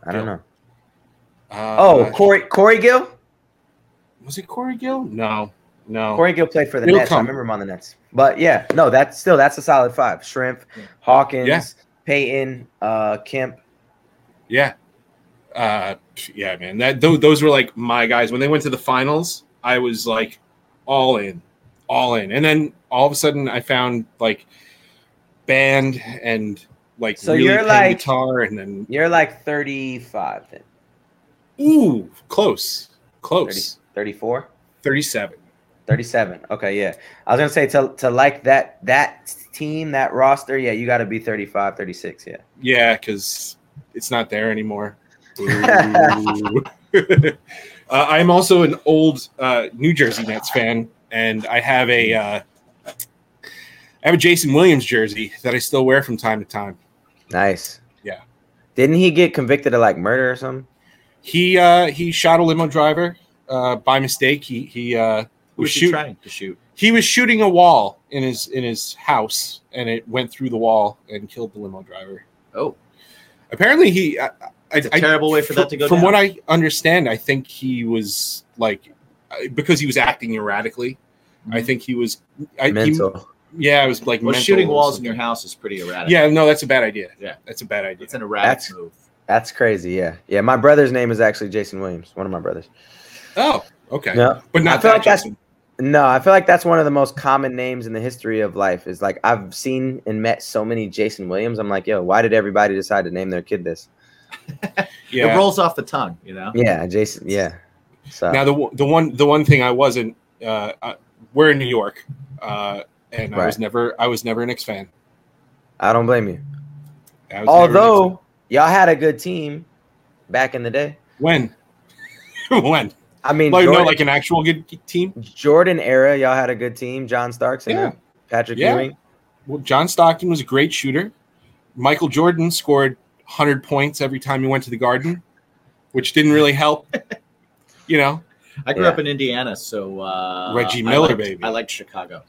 I Gill. don't know. Uh, oh, Corey Corey Gill. Was it Corey Gill? No, no. Corey Gill played for the It'll Nets. Come. I remember him on the Nets. But yeah, no, that's still that's a solid five. Shrimp, Hawkins, yeah. Payton, uh, Kemp. Yeah. Uh, yeah, man, that th- those were like my guys. When they went to the finals, I was like all in, all in. And then all of a sudden I found like band and like so really you're like, guitar. And then you're like thirty-five then. Ooh, close, close. thirty, thirty-four? thirty-seven. thirty-seven. Okay, yeah. I was going to say to to like that that team, that roster, yeah, you got to be thirty-five, thirty-six, yeah. Yeah, because it's not there anymore. uh, I'm also an old uh, New Jersey Nets fan, and I have a uh, I have a Jason Williams jersey that I still wear from time to time. Nice. Yeah. Didn't he get convicted of like murder or something? He uh, he shot a limo driver uh, by mistake. He he uh, was, was he shoot- trying to shoot. He was shooting a wall in his in his house, and it went through the wall and killed the limo driver. Oh. Apparently he. I, It's a terrible I, way for that to go From down. What I understand, I think he was like, because he was acting erratically, mm-hmm. I think he was. I, mental. He, yeah, it was like well, mental. Shooting walls in your house is pretty erratic. Yeah, no, that's a bad idea. Yeah, that's a bad idea. It's an erratic that's, move. That's crazy. Yeah. Yeah. My brother's name is actually Jason Williams, one of my brothers. Oh, okay. No, but not I feel that like Jason. That's, no, I feel like that's one of the most common names in the history of life. Is like I've seen and met so many Jason Williams. I'm like, yo, why did everybody decide to name their kid this? Yeah. It rolls off the tongue, you know? Yeah. Jason. Yeah. So now the, the one, the one thing I wasn't, uh, I, we're in New York. Uh, and right. I was never, I was never an Knicks fan. I don't blame you. Although y'all had a good team back in the day. When? When? I mean, like, Jordan, no, like an actual good team. Jordan era, y'all had a good team. John Starks and yeah. Patrick yeah. Ewing. Well, John Stockton was a great shooter. Michael Jordan scored one hundred points every time he went to the Garden, which didn't really help. You know, I grew yeah. up in Indiana, so uh, Reggie Miller, I liked, baby. I liked Chicago.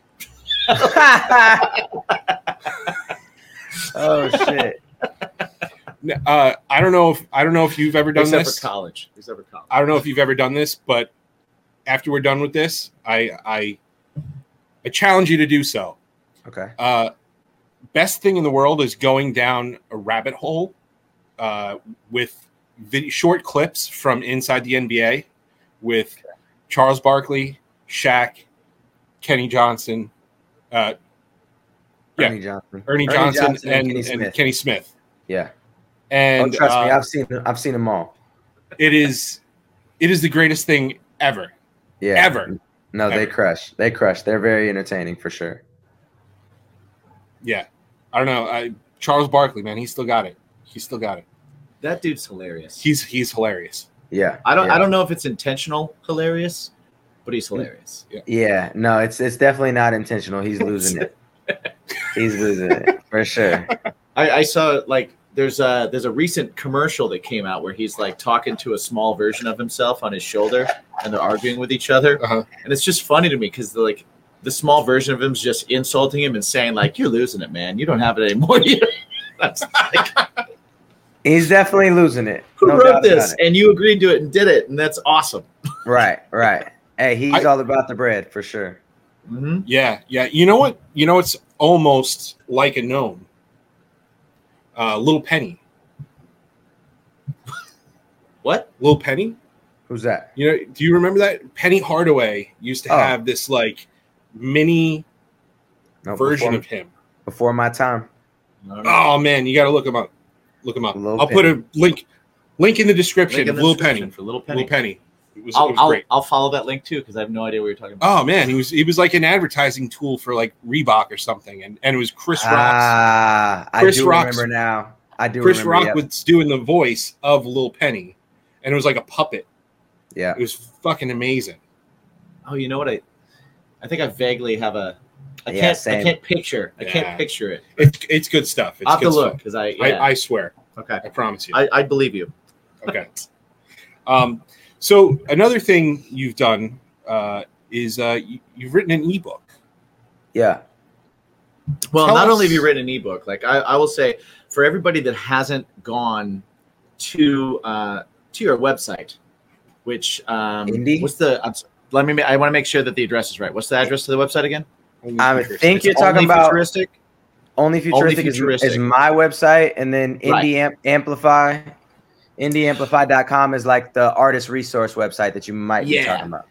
Oh shit. Uh, I don't know if I don't know if you've ever done Except this. Except for college. Except for college. I don't know if you've ever done this, but after we're done with this, I I, I challenge you to do so. Okay. Uh, best thing in the world is going down a rabbit hole uh, with video, short clips from inside the N B A with okay. Charles Barkley, Shaq, Kenny Johnson, uh, yeah, Ernie Johnson, Ernie Johnson, Ernie Johnson and, and, Kenny and Kenny Smith. Yeah. And oh, trust uh, me, I've seen I've seen them all. It is, it is the greatest thing ever. Yeah, ever. No, ever. they crush. They crush. They're very entertaining for sure. Yeah, I don't know. I, Charles Barkley, man, he still got it. He still got it. That dude's hilarious. He's he's hilarious. Yeah, I don't yeah. I don't know if it's intentional hilarious, but he's hilarious. Yeah, yeah no, it's it's definitely not intentional. He's losing it. He's losing it for sure. I, I saw like. There's a there's a recent commercial that came out where he's like talking to a small version of himself on his shoulder, and they're arguing with each other, uh-huh. and it's just funny to me because like the small version of him's just insulting him and saying like you're losing it, man, you don't have it anymore. Like, he's definitely losing it. Who no wrote this? And you agreed to it and did it, and that's awesome. Right, right. Hey, he's I, all about the bread for sure. Mm-hmm. Yeah, yeah. You know what? You know it's almost like a gnome. Uh, Lil Penny. What? Lil Penny? Who's that? You know, do you remember that? Penny Hardaway used to oh. have this like mini no, version before, of him. Before my time. No, no. Oh man, you gotta look him up. Look him up. Lil I'll Penny. Put a link link in the description link in the of Lil Penny. For Lil Penny. Lil Penny. It was, I'll, it was I'll, great. I'll follow that link too, because I have no idea what you're talking about. Oh man, he was he was like an advertising tool for like Reebok or something, and, and it was Chris Rock. Ah, Chris I do Rock's, remember now. I do. Chris remember, Rock yep. was doing the voice of Lil Penny, and it was like a puppet. Yeah, it was fucking amazing. Oh, you know what I? I think I vaguely have a. I yeah, can't. Same. I can't picture. Yeah. I can't picture it. It's it's good stuff. It's I'll have good to look because I, yeah. I I swear. Okay, I promise you. I, I believe you. Okay. um. So another thing you've done uh, is uh, you, you've written an ebook. Yeah. Well, Tell not us. only have you written an ebook, like I, I will say for everybody that hasn't gone to uh, to your website, which um, Indie? what's the I'm sorry, let me I want to make sure that the address is right. What's the address to the website again? I think it's you're talking about Futuristic. Only Futuristic, Only Futuristic. Is, is my website, and then Indie right. Am- Amplify. Indie Amplify dot com is like the artist resource website that you might yeah. be talking about.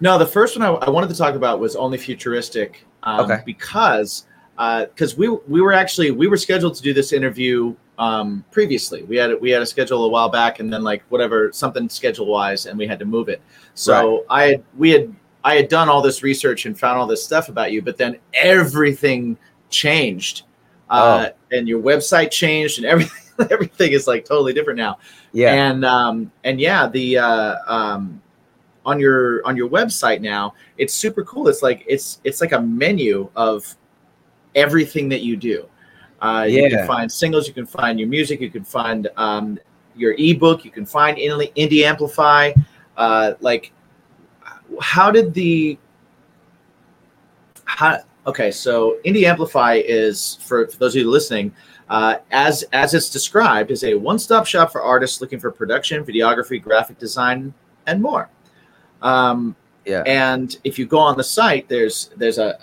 No, the first one I, I wanted to talk about was Only Futuristic um, okay. because because uh, we we were actually we were scheduled to do this interview um, previously. We had we had a schedule a while back, and then like whatever something schedule wise, and we had to move it. So right. I had, we had I had done all this research and found all this stuff about you, but then everything changed, uh, oh. and your website changed, and everything. Everything is like totally different now. Yeah. And, um, and yeah, the, uh, um, on your, on your website now, it's super cool. It's like, it's, it's like a menu of everything that you do. Uh, yeah. You can find singles, you can find your music, you can find, um, your ebook, you can find Indie Amplify. Uh, like how did the, how, okay. So Indie Amplify is for, for those of you listening, Uh, as as it's described, is a one-stop shop for artists looking for production, videography, graphic design, and more. Um, yeah. And if you go on the site, there's there's a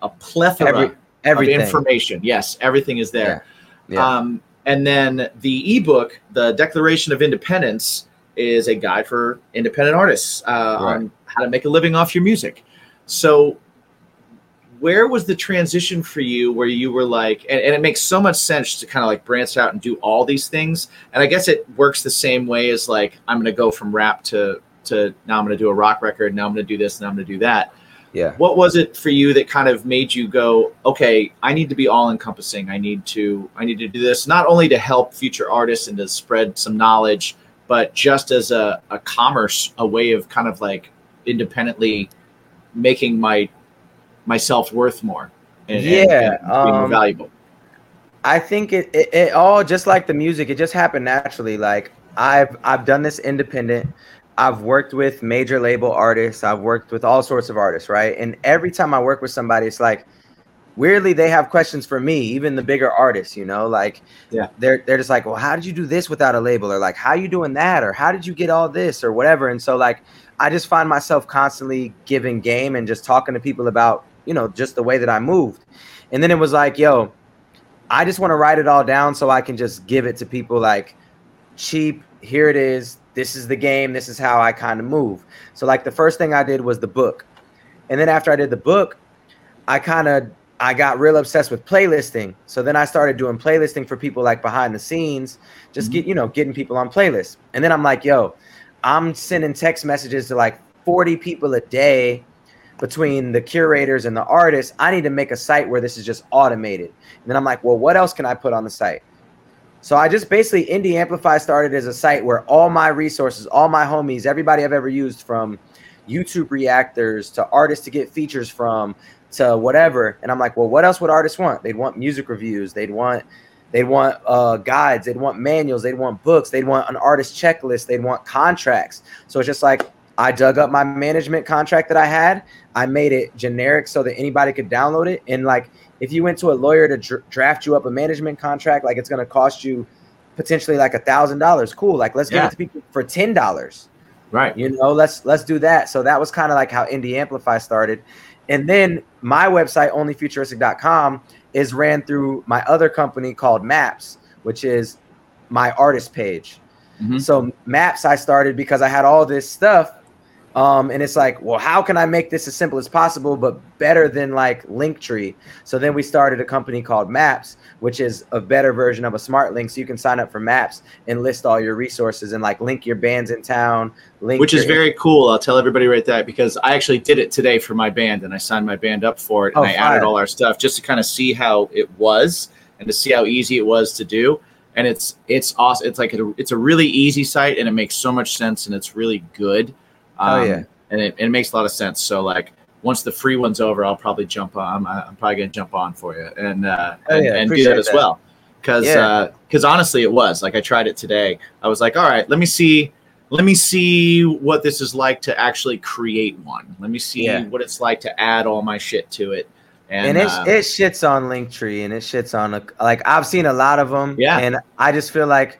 a plethora Every, of information. Yes, everything is there. Yeah. Yeah. Um, And then the ebook, The Declaration of Independence, is a guide for independent artists uh, right. on how to make a living off your music. So where was the transition for you where you were like, and, and it makes so much sense to kind of like branch out and do all these things. And I guess it works the same way as like, I'm going to go from rap to, to now I'm going to do a rock record. Now I'm going to do this and I'm going to do that. Yeah. What was it for you that kind of made you go, okay, I need to be all encompassing. I need to, I need to do this, not only to help future artists and to spread some knowledge, but just as a, a commerce, a way of kind of like independently making my, my self-worth more and, yeah, and being um, valuable. I think it, it, it all, just like the music, it just happened naturally. Like I've, I've done this independent. I've worked with major label artists. I've worked with all sorts of artists, right? And every time I work with somebody, it's like, weirdly, they have questions for me, even the bigger artists, you know? Like, yeah. they're they're just like, well, how did you do this without a label? Or like, how are you doing that? Or how did you get all this? Or whatever. And so, like, I just find myself constantly giving game and just talking to people about, you know, just the way that I moved. And then it was like, yo, I just want to write it all down so I can just give it to people like, cheap, here it is. This is the game. This is how I kind of move. So like the first thing I did was the book. And then after I did the book, I kind of, I got real obsessed with playlisting. So then I started doing playlisting for people like behind the scenes, just get, you know, getting people on playlists. And then I'm like, yo, I'm sending text messages to like forty people a day between the curators and the artists. I need to make a site where this is just automated. And then I'm like, well, what else can I put on the site? So I just basically, Indie Amplify started as a site where all my resources, all my homies, everybody I've ever used, from YouTube reactors to artists to get features from to whatever. And I'm like, well, what else would artists want? They'd want music reviews. They'd want, they'd want uh, guides. They'd want manuals. They'd want books. They'd want an artist checklist. They'd want contracts. So it's just like, I dug up my management contract that I had. I made it generic so that anybody could download it. And like, if you went to a lawyer to dr- draft you up a management contract, like it's going to cost you potentially like a thousand dollars. Cool. Like let's yeah. give it to people for ten dollars. Right. You know, let's, let's do that. So that was kind of like how Indie Amplify started. And then my website, Only Futuristic dot com, is ran through my other company called Maps, which is my artist page. Mm-hmm. So Maps I started because I had all this stuff. Um, and it's like, well, how can I make this as simple as possible, but better than like Linktree? So then we started a company called Maps, which is a better version of a smart link. So you can sign up for Maps and list all your resources and like link your bands in town. Link which your- is very cool. I'll tell everybody right there because I actually did it today for my band and I signed my band up for it and oh, I added fine. all our stuff just to kind of see how it was and to see how easy it was to do. And it's it's awesome. It's like a, it's a really easy site and it makes so much sense and it's really good. Um, oh yeah, and it, it makes a lot of sense. So like, once the free one's over, I'll probably jump on. I'm, I'm probably gonna jump on for you and uh, oh, yeah, and, and do that as that. well, because because yeah. uh, honestly, it was like I tried it today. I was like, all right, let me see, let me see what this is like to actually create one. Let me see yeah. what it's like to add all my shit to it. And, and it um, it shits on Linktree and it shits on a, like I've seen a lot of them. Yeah, and I just feel like.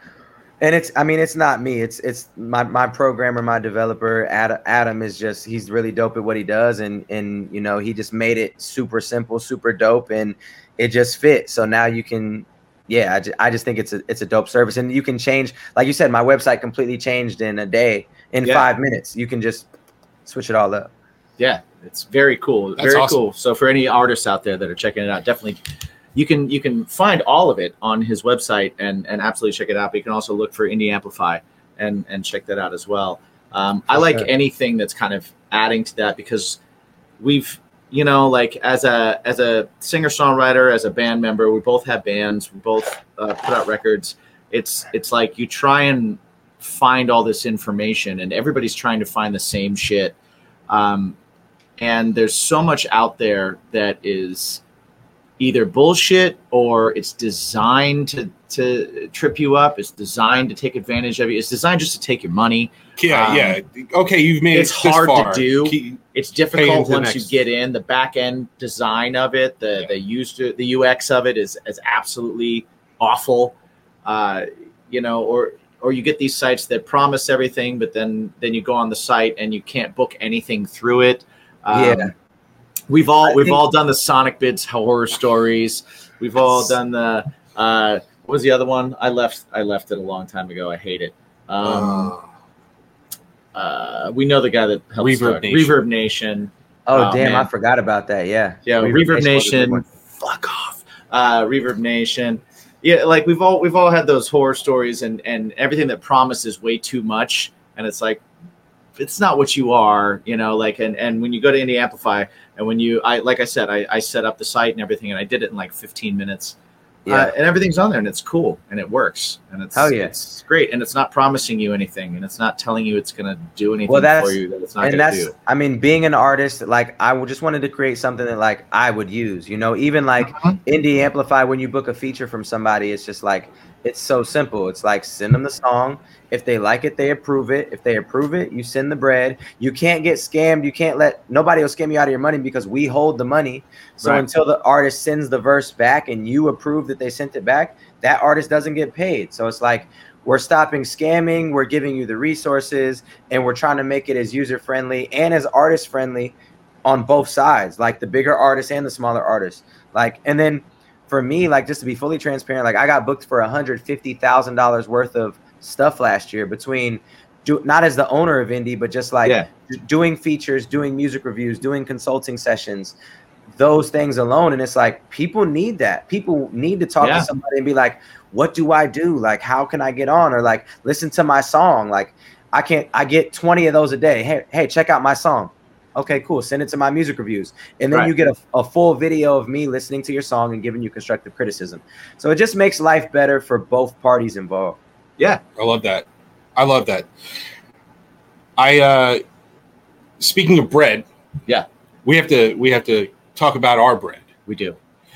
And it's, I mean, it's not me. It's it's my, my programmer, my developer, Adam, Adam is just, he's really dope at what he does. And, and you know, he just made it super simple, super dope. And it just fits. So now you can, yeah, I just, I just think it's a it's a dope service. And you can change, like you said, my website completely changed in a day, in yeah. five minutes. You can just switch it all up. Yeah, it's very cool. That's very awesome. cool. So for any artists out there that are checking it out, definitely You can you can find all of it on his website and, and absolutely check it out. But you can also look for Indie Amplify and, and check that out as well. Um, I like sure. anything that's kind of adding to that because we've, you know, like as a as a singer-songwriter, as a band member, we both have bands, we both uh, put out records. It's it's like you try and find all this information and everybody's trying to find the same shit. Um, and there's so much out there that is either bullshit or it's designed to, to trip you up. It's designed to take advantage of you. It's designed just to take your money. Yeah, um, yeah. Okay, you've made it's it this hard far. to do. Keep it's difficult once you get in. The back end design of it, the yeah. the used the U X of it is is absolutely awful. Uh, you know, or or you get these sites that promise everything, but then then you go on the site and you can't book anything through it. Um, yeah. We've all I we've all done the Sonic Bids horror stories. We've all done the uh, What was the other one? I left. I left it a long time ago. I hate it. Um, uh, uh, we know the guy that helped Reverb start. Nation. Reverb Nation. Oh, oh damn! Man. I forgot about that. Yeah. Yeah. Reverb, Reverb Nation. Nation. Fuck off. Uh, Reverb Nation. Yeah, like we've all we've all had those horror stories and and everything that promises way too much, and it's like it's not what you are, you know. Like and and when you go to Indie Amplify, and when you I like I said I I set up the site and everything, and I did it in like fifteen minutes. Yeah. Uh, and everything's on there, and it's cool, and it works, and it's, oh, yeah. it's great, and it's not promising you anything, and it's not telling you it's going to do anything well, that's, for you that it's not going to do. I mean, being an artist, like, I just wanted to create something that, like, I would use, you know? Even, like, uh-huh. Indie Amplify, when you book a feature from somebody, it's just, like, it's so simple. It's, like, send them the song. If they like it, they approve it. If they approve it, you send the bread. You can't get scammed. You can't let – nobody will scam you out of your money because we hold the money. So right. until the artist sends the verse back and you approve that they sent it back, that artist doesn't get paid. So it's like we're stopping scamming. We're giving you the resources, and we're trying to make it as user-friendly and as artist-friendly on both sides, like the bigger artists and the smaller artists. Like, and then for me, like just to be fully transparent, like I got booked for one hundred fifty thousand dollars worth of stuff last year between do, not as the owner of Indie, but just like yeah. doing features, doing music reviews, doing consulting sessions, those things alone. And it's like, people need that. People need to talk yeah. to somebody and be like, what do I do? Like, how can I get on? Or like, listen to my song. Like I can't, I get twenty of those a day. Hey, hey, check out my song. Okay, cool. Send it to my music reviews. And then right. you get a, a full video of me listening to your song and giving you constructive criticism. So it just makes life better for both parties involved. Yeah, I love that. I love that. I uh, speaking of bread, yeah, we have to we have to talk about our bread. We do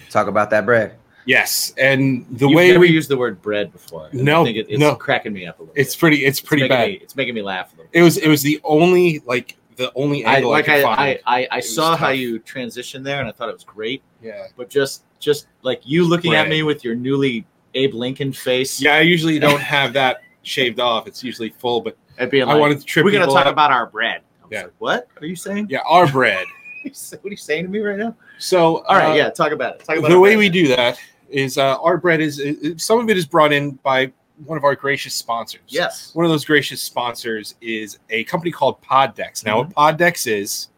talk about that bread. Yes, and the You've way never we used the word bread before. No, I think it, it's no. cracking me up a little. It's bit. pretty. It's pretty it's bad. Me, it's making me laugh a little. It was. Bit. It was the only like the only angle I, like I could I, find. I I, I saw how you transitioned there, and I thought it was great. Yeah, but just just like you looking bread. at me with your newly. Abe Lincoln face. Yeah, I usually don't have that shaved off. It's usually full, but I'd be like, I wanted to trip. We're gonna talk up. about our bread. I was yeah. like, what are you saying? Yeah, our bread. What are you saying to me right now? So, all right, uh, yeah, talk about it. Talk about the way bread. we do that is uh, our bread is, is some of it is brought in by one of our gracious sponsors. Yes, one of those gracious sponsors is a company called Pod Decks. Now, mm-hmm. what Pod Decks is,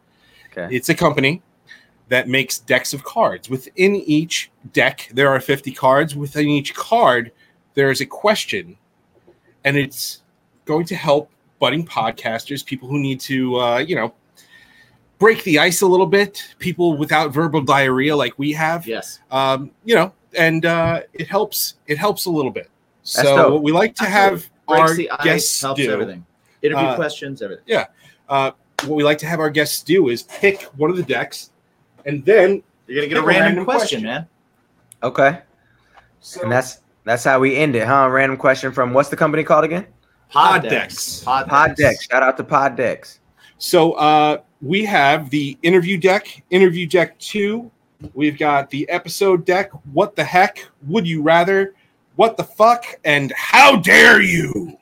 okay. it's a company that makes decks of cards. Within each deck, there are fifty cards. Within each card, there is a question, and it's going to help budding podcasters, people who need to, uh, you know, break the ice a little bit, people without verbal diarrhea like we have. Yes. Um, you know, and uh, it helps. It helps a little bit. That's so dope. What we like to Absolutely. have our the ice, guests helps do everything. Interview uh, questions, everything. Yeah. Uh, what we like to have our guests do is pick one of the decks. And then you're gonna get a random, random question, question, man. Okay. So, and that's that's how we end it, huh? Random question from what's the company called again? Pod Decks. Pod Decks. Pod Decks. Shout out to Pod Decks. So uh, we have the interview deck, interview deck two. We've got the episode deck. What the heck? Would you rather? What the fuck? And how dare you?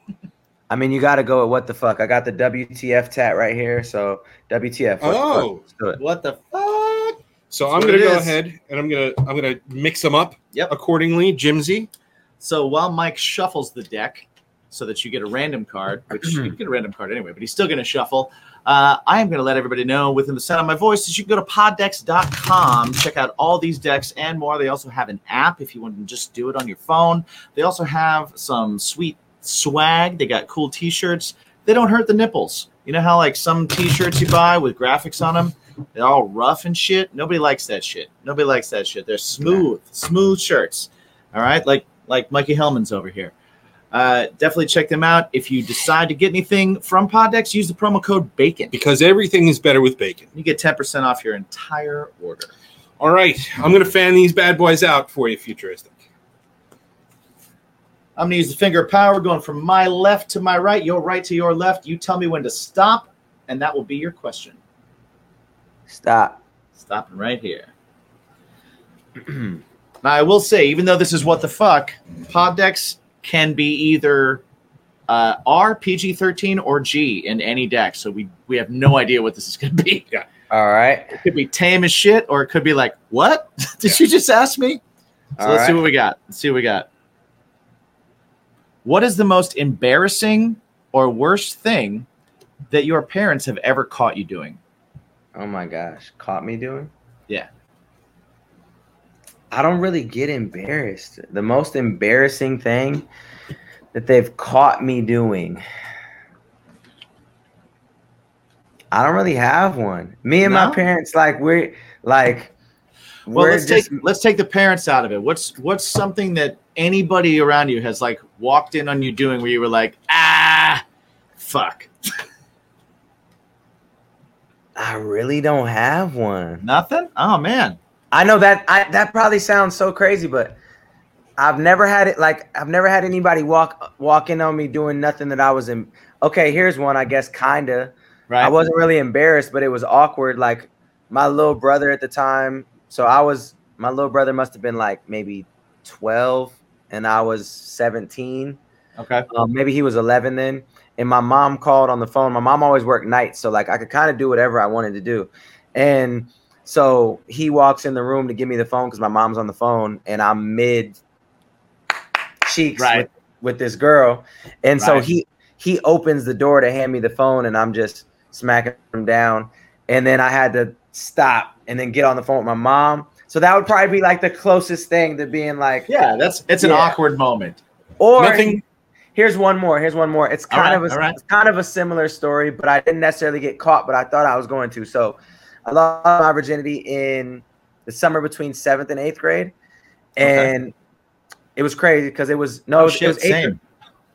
I mean, you got to go at what the fuck. I got the W T F tat right here. So W T F. What oh, the what the fuck? So That's I'm gonna go is. ahead and I'm gonna I'm gonna mix them up yep. accordingly, Jimsy. So while Mike shuffles the deck so that you get a random card, which you can get a random card anyway, but he's still gonna shuffle. Uh, I am gonna let everybody know within the sound of my voice that you can go to pod decks dot com, check out all these decks and more. They also have an app if you want to just do it on your phone. They also have some sweet swag, they got cool t-shirts. They don't hurt the nipples. You know how like some t-shirts you buy with graphics on them? They're all rough and shit. Nobody likes that shit. Nobody likes that shit. They're smooth, smooth shirts. All right, like like Mikey Hellman's over here. Uh, definitely check them out. If you decide to get anything from Pod Decks, use the promo code BACON. Because everything is better with bacon. You get ten percent off your entire order. All right, I'm going to fan these bad boys out for you, Futuristic. I'm going to use the finger of power going from my left to my right, your right to your left. You tell me when to stop, and that will be your question. Stop. Stopping right here. Now, I will say, even though this is what the fuck, Pod Decks can be either uh, R, P G thirteen, or G in any deck. So we, we have no idea what this is going to be. Yeah. All right. It could be tame as shit, or it could be like, what? Did yeah. you just ask me? So All let's right. see what we got. Let's see what we got. What is the most embarrassing or worst thing that your parents have ever caught you doing? Oh my gosh. Caught me doing? Yeah. I don't really get embarrassed. The most embarrassing thing that they've caught me doing. I don't really have one. Me and no? my parents, like we're like. Well, we're let's just... take let's take the parents out of it. What's what's something that anybody around you has like walked in on you doing where you were like, ah, fuck. I really don't have one. Nothing? Oh man. I know that I, that probably sounds so crazy, but I've never had it. Like I've never had anybody walk walk in on me doing nothing that I was in. Okay, here's one. I guess kinda. Right. I wasn't really embarrassed, but it was awkward. Like my little brother at the time. So I was my little brother must have been like maybe twelve, and I was seventeen. Okay. Um, maybe he was eleven then. And my mom called on the phone. My mom always worked nights, so like I could kind of do whatever I wanted to do, and. So he walks in the room to give me the phone because my mom's on the phone, and I'm mid cheeks right. with, with this girl. And right. so he he opens the door to hand me the phone, and I'm just smacking him down. And then I had to stop and then get on the phone with my mom. So that would probably be like the closest thing to being like, yeah, that's it's yeah. an awkward moment. Or Nothing- here's one more. Here's one more. It's kind all right, of a, right. it's kind of a similar story, but I didn't necessarily get caught, but I thought I was going to. So. I lost my virginity in the summer between seventh and eighth grade, and okay. it was crazy because it was no, oh, it, shit, it was eighth.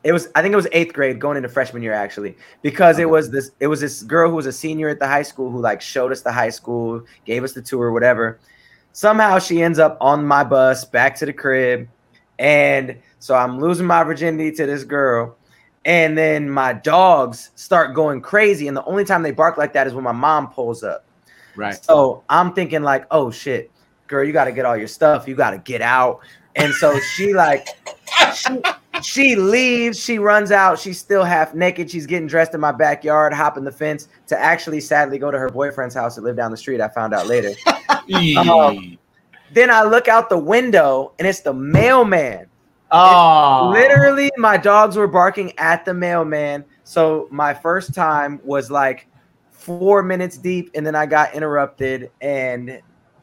It was I think it was eighth grade going into freshman year actually because okay. it was this it was this girl who was a senior at the high school who like showed us the high school, gave us the tour, whatever. Somehow she ends up on my bus back to the crib, and so I'm losing my virginity to this girl. And then my dogs start going crazy, and the only time they bark like that is when my mom pulls up. Right. So I'm thinking like, oh shit, girl, you got to get all your stuff. You got to get out. And so she like, she, she leaves, she runs out. She's still half naked. She's getting dressed in my backyard, hopping the fence to actually sadly go to her boyfriend's house that lived down the street. I found out later. um, then I look out the window and it's the mailman. Oh, it's literally my dogs were barking at the mailman. So my first time was like, four minutes deep, and then I got interrupted, and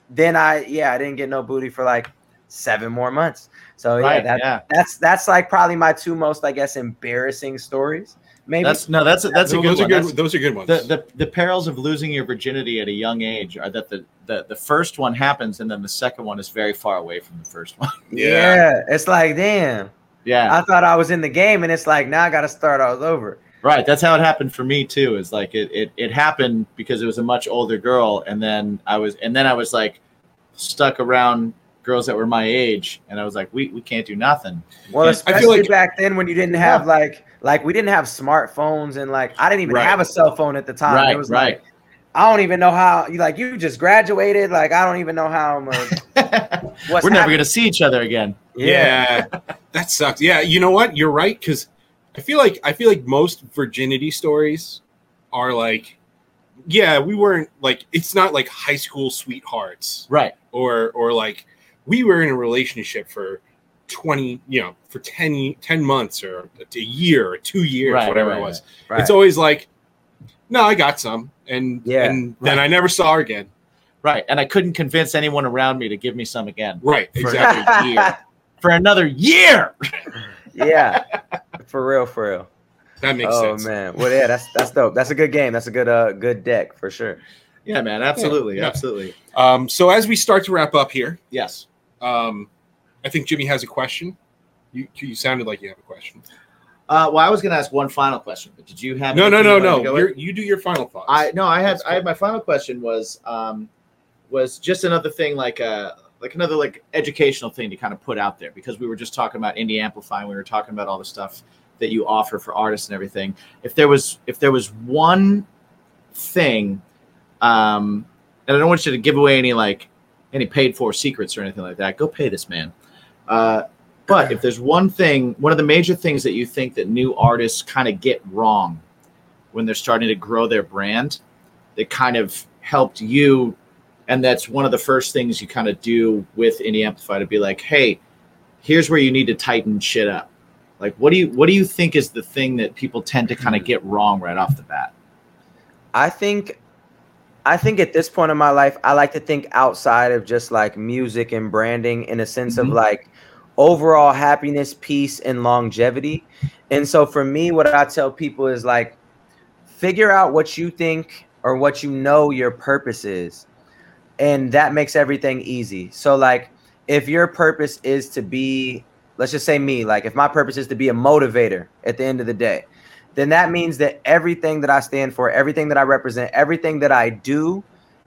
then I yeah I didn't get no booty for like seven more months. So yeah, right, that, yeah. that's that's like probably my two most I guess embarrassing stories. Maybe that's no that's a, that's, that's a good those one. Are good, that's, those are good ones. The, the the perils of losing your virginity at a young age are that the, the the first one happens and then the second one is very far away from the first one. yeah. yeah, it's like damn. Yeah, I thought I was in the game, and it's like now I got to start all over. Right, that's how it happened for me too. Is like it, it, it happened because it was a much older girl, and then I was, and then I was like stuck around girls that were my age, and I was like, we we can't do nothing. Well, and especially I feel like, back then when you didn't have yeah. like like we didn't have smartphones, and like I didn't even right. have a cell phone at the time. Right, it was right. Like, I don't even know how you like you just graduated. Like I don't even know how. I'm, uh, what's we're happening? Never gonna see each other again. Yeah, yeah. That sucks. Yeah, you know what? You're right because. I feel like I feel like most virginity stories are like, yeah, we weren't like it's not like high school sweethearts, right? Or or like we were in a relationship for twenty, you know, for ten, ten months or a year or two years, right, whatever right, it was. Right. It's always like, no, I got some, and yeah, and right. then I never saw her again, right? And I couldn't convince anyone around me to give me some again, right? For exactly, a year. For another year. Yeah. For real, for real. That makes oh, sense. Oh man, well yeah, that's that's dope. That's a good game. That's a good uh good deck for sure. Yeah, man, absolutely, yeah. absolutely. Um, so as we start to wrap up here, yes, um, I think Jimmy has a question. You you sounded like you have a question. Uh, well, I was going to ask one final question, but did you have? No, no, no, no. You're, you do your final thoughts. I no, I had that's I had my final question was um was just another thing like uh. Like another like educational thing to kind of put out there because we were just talking about Indie Amplify. We were talking about all the stuff that you offer for artists and everything. If there was if there was one thing, um, and I don't want you to give away any like any paid for secrets or anything like that. Go pay this man. Uh, but if there's one thing, one of the major things that you think that new artists kind of get wrong when they're starting to grow their brand, that kind of helped you. And that's one of the first things you kind of do with Indie Amplify to be like, hey, here's where you need to tighten shit up. Like, what do you what do you think is the thing that people tend to kind of get wrong right off the bat? I think I think at this point in my life, I like to think outside of just like music and branding in a sense mm-hmm. of like overall happiness, peace, and longevity. And so for me, what I tell people is like, figure out what you think or what you know your purpose is. And that makes everything easy. So like, if your purpose is to be, let's just say me, like if my purpose is to be a motivator at the end of the day, then that means that everything that I stand for, everything that I represent, everything that I do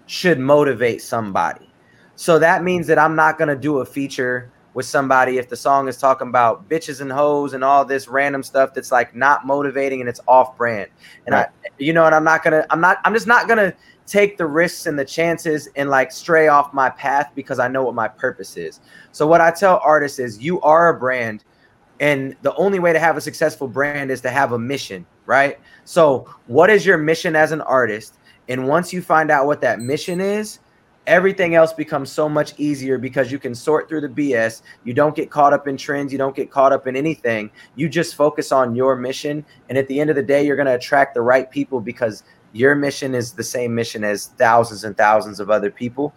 should motivate somebody. So that means that I'm not going to do a feature with somebody if the song is talking about bitches and hoes and all this random stuff that's like not motivating and it's off brand. And right. I, you know, and I'm not going to, I'm not, I'm just not going to take the risks and the chances and like stray off my path because I know what my purpose is. So what I tell artists is you are a brand. And the only way to have a successful brand is to have a mission, right? So what is your mission as an artist? And once you find out what that mission is, everything else becomes so much easier because you can sort through the B S. You don't get caught up in trends. You don't get caught up in anything. You just focus on your mission. And at the end of the day, you're going to attract the right people because your mission is the same mission as thousands and thousands of other people.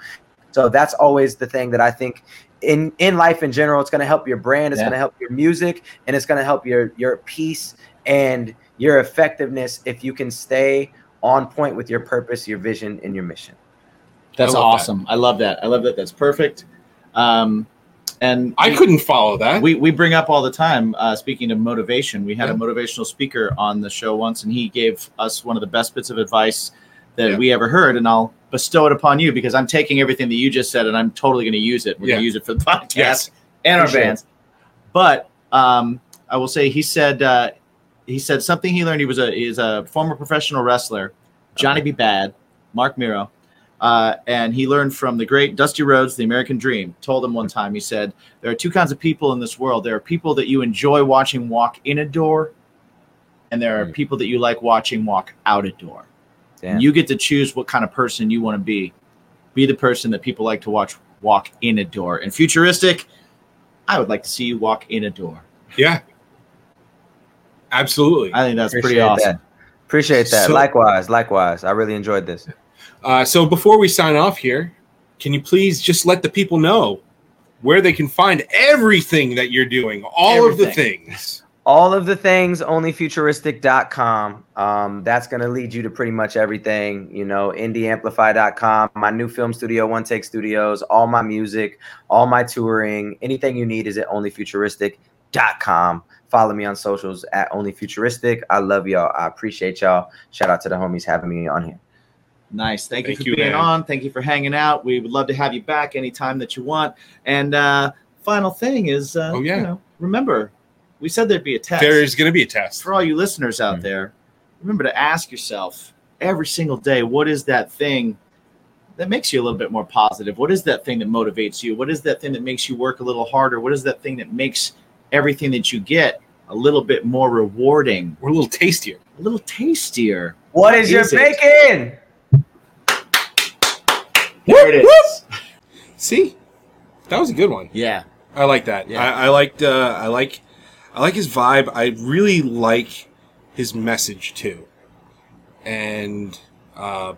So that's always the thing that I think in, in life in general, it's going to help your brand. It's yeah. going to help your music, and it's going to help your, your peace and your effectiveness if you can stay on point with your purpose, your vision, and your mission. That's I awesome. That. I love that. I love that. That's perfect. Um, and I we, couldn't follow that. We we bring up all the time, uh, speaking of motivation, we had yeah. a motivational speaker on the show once, and he gave us one of the best bits of advice that yeah. we ever heard, and I'll bestow it upon you because I'm taking everything that you just said and I'm totally going to use it. We're yeah. going to use it for the podcast yes. and our bands. Sure. But um, I will say he said uh, he said something he learned. He was a he's a former professional wrestler, Johnny okay. B. Bad, Mark Miro, uh, and he learned from the great Dusty Rhodes, the American Dream. Told him one time, he said, there are two kinds of people in this world. There are people that you enjoy watching walk in a door, and there are people that you like watching walk out a door. Damn. You get to choose what kind of person you want to be. Be the person that people like to watch walk in a door. And Futuristic, I would like to see you walk in a door. Yeah. Absolutely. I think that's Appreciate pretty awesome. That. Appreciate that. So, likewise, likewise. I really enjoyed this. Uh, so before we sign off here, can you please just let the people know where they can find everything that you're doing, all everything. of the things? All of the things, only futuristic dot com. Um, that's going to lead you to pretty much everything. You know, Indie Amplify dot com, my new film studio, One Take Studios, all my music, all my touring. Anything you need is at only futuristic dot com. Follow me on socials at only futuristic. I love y'all. I appreciate y'all. Shout out to the homies having me on here. Nice. Thank, Thank you for you, being man. on. Thank you for hanging out. We would love to have you back anytime that you want. And uh, final thing is, uh, oh, yeah. you know, remember, we said there'd be a test. There is going to be a test. For all you listeners out mm-hmm. there, remember to ask yourself every single day, what is that thing that makes you a little bit more positive? What is that thing that motivates you? What is that thing that makes you work a little harder? What is that thing that makes everything that you get a little bit more rewarding? Or a little tastier. A little tastier. What, what is, is your bacon? There whoop, it is. Whoop. See? That was a good one. Yeah. I like that. Yeah. I, I liked uh, – I like – I like his vibe. I really like his message too, and uh,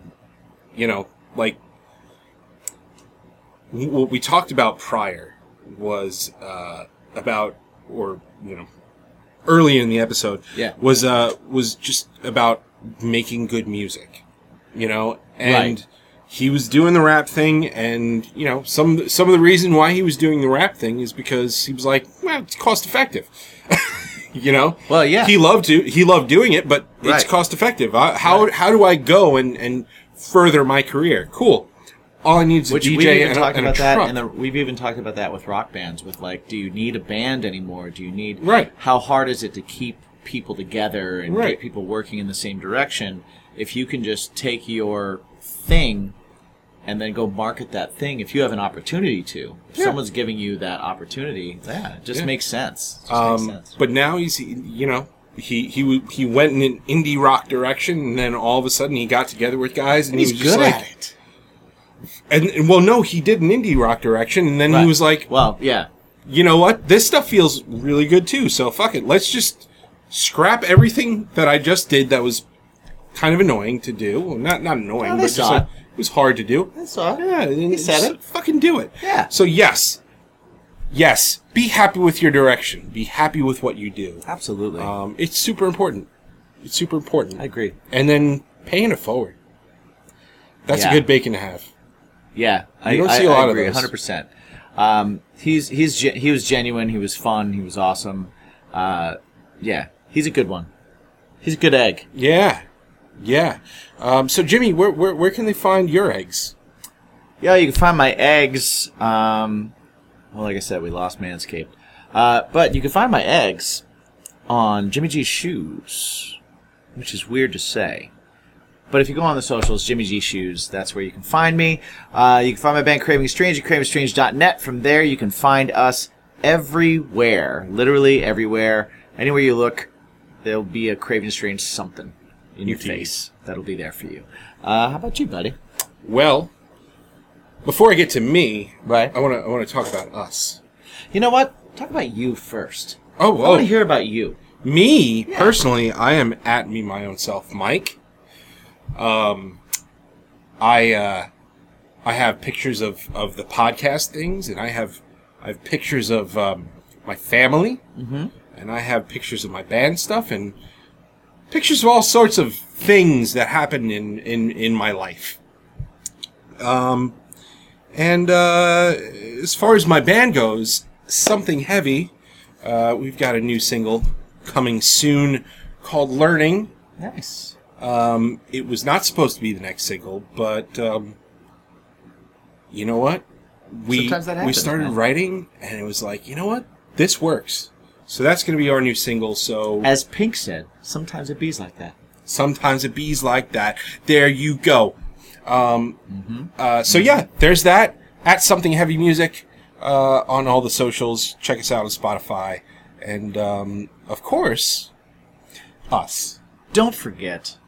you know, like what we talked about prior was uh, about, or you know, early in the episode, yeah. was uh, was just about making good music, you know, and right. he was doing the rap thing, and you know, some some of the reason why he was doing the rap thing is because he was like, well, it's cost effective. You know, well, yeah, he loved to. He loved doing it, but right. it's cost effective. I, how right. how do I go and, and further my career? Cool. All I need is Which a D J we've even and, talked a, and about a that, truck. And the, we've even talked about that with rock bands. With like, do you need a band anymore? Do you need right? How hard is it to keep people together and right. get people working in the same direction? If you can just take your thing and then go market that thing, if you have an opportunity to. If yeah. someone's giving you that opportunity, yeah, it just yeah. makes sense. Just um, makes sense. But now he's, you know, he he he went in an indie rock direction, and then all of a sudden he got together with guys, and, and he's he was good just like, at it. And, and well, no, he did an indie rock direction, and then right. he was like, well, yeah, you know what? This stuff feels really good too, so fuck it. Let's just scrap everything that I just did that was kind of annoying to do. Well, not not annoying, no, but just like, it was hard to do. That's all. Yeah, he said it. Fucking do it. Yeah. So yes, yes, be happy with your direction. Be happy with what you do. Absolutely. Um, it's super important. It's super important. I agree. And then paying it forward. That's yeah. a good bacon to have. Yeah, I, don't I, see a I lot agree. Of those. one hundred percent. Um, he's he's he was genuine. He was fun. He was awesome. Uh, yeah, he's a good one. He's a good egg. Yeah. Yeah. Um, so, Jimmy, where, where where can they find your eggs? Yeah, you can find my eggs. Um, well, like I said, we lost Manscaped. Uh, but you can find my eggs on Jimmy G Shoes, which is weird to say. But if you go on the socials, Jimmy G Shoes, that's where you can find me. Uh, you can find my band Craving Strange at craving strange dot net. From there, you can find us everywhere, literally everywhere. Anywhere you look, there'll be a Craving Strange something. In your face. That'll be there for you. Uh, how about you, buddy? Well, before I get to me, right. I want to I want to talk about us. You know what? Talk about you first. Oh, whoa. I want to hear about you. Me, yeah. Personally, I am at me my own self, Mike. Um, I uh, I have pictures of, of the podcast things, and I have I have pictures of um, my family, mm-hmm. and I have pictures of my band stuff, and pictures of all sorts of things that happen in, in, in my life. Um, and uh, as far as my band goes, Something Heavy, uh, we've got a new single coming soon called Learning. Nice. Um, it was not supposed to be the next single, but um, you know what? We, Sometimes that happens, we started man. writing, and it was like, you know what? This works. So that's going to be our new single, so... As Pink said, sometimes it bees like that. Sometimes it bees like that. There you go. Um, mm-hmm. uh, so mm-hmm. yeah, there's that. At Something Heavy Music uh, on all the socials. Check us out on Spotify. And, um, of course, us. Don't forget,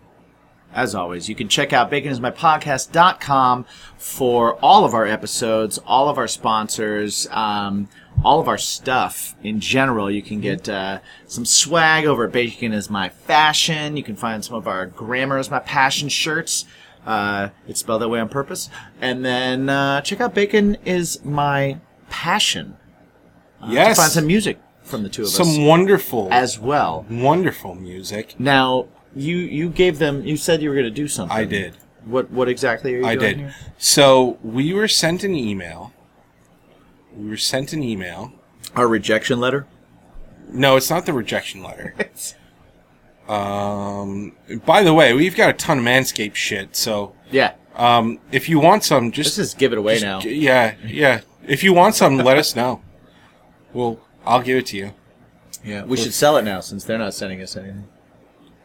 as always, you can check out bacon is my podcast dot com for all of our episodes, all of our sponsors, um... all of our stuff in general. You can get uh, some swag over at Bacon Is My Fashion. You can find some of our Grammar Is My Passion shirts. Uh, it's spelled that way on purpose. And then uh, check out Bacon Is My Passion. Uh, yes. To find some music from the two of some us. Some wonderful. As well. Wonderful music. Now, you, you gave them, you said you were going to do something. I did. What, what exactly are you I doing I did. Here? So, we were sent an email... We were sent an email. Our rejection letter? No, it's not the rejection letter. um. By the way, we've got a ton of Manscaped shit, so... Yeah. Um. If you want some, just... Let's just give it away just, now. Yeah, yeah. If you want some, let us know. Well, I'll give it to you. Yeah, we we'll, should sell it now, since they're not sending us anything.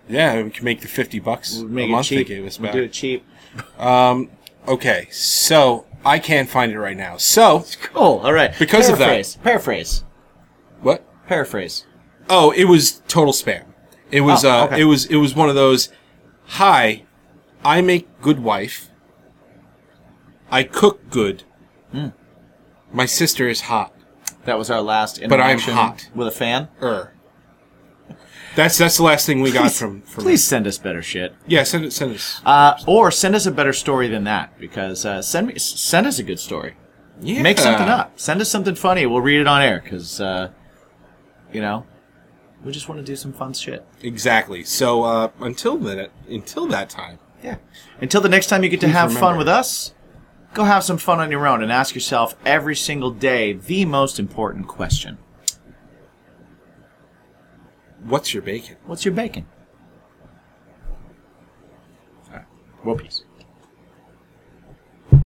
Yeah, we can make the fifty bucks we'll make a month cheap. They gave us back. We'll do it cheap. Um. Okay, so... I can't find it right now. So cool. All right. Because Paraphrase. of that. Paraphrase. What? Paraphrase. Oh, it was total spam. It was. Oh, uh, okay. It was. It was one of those. Hi, I make good wife. I cook good. Mm. My sister is hot. That was our last interaction. But I'm hot with a fan. Er. That's that's the last thing we please, got from. from please send us better shit. Yeah, send it. Send us. Uh, or send us a better story than that, because uh, send me send us a good story. Yeah. Make something up. Send us something funny. We'll read it on air, because uh, you know, we just want to do some fun shit. Exactly. So uh, until that until that time. Yeah. Until the next time you get to have remember. fun with us, go have some fun on your own and ask yourself every single day the most important question. What's your bacon? What's your bacon? All right. Well, peace.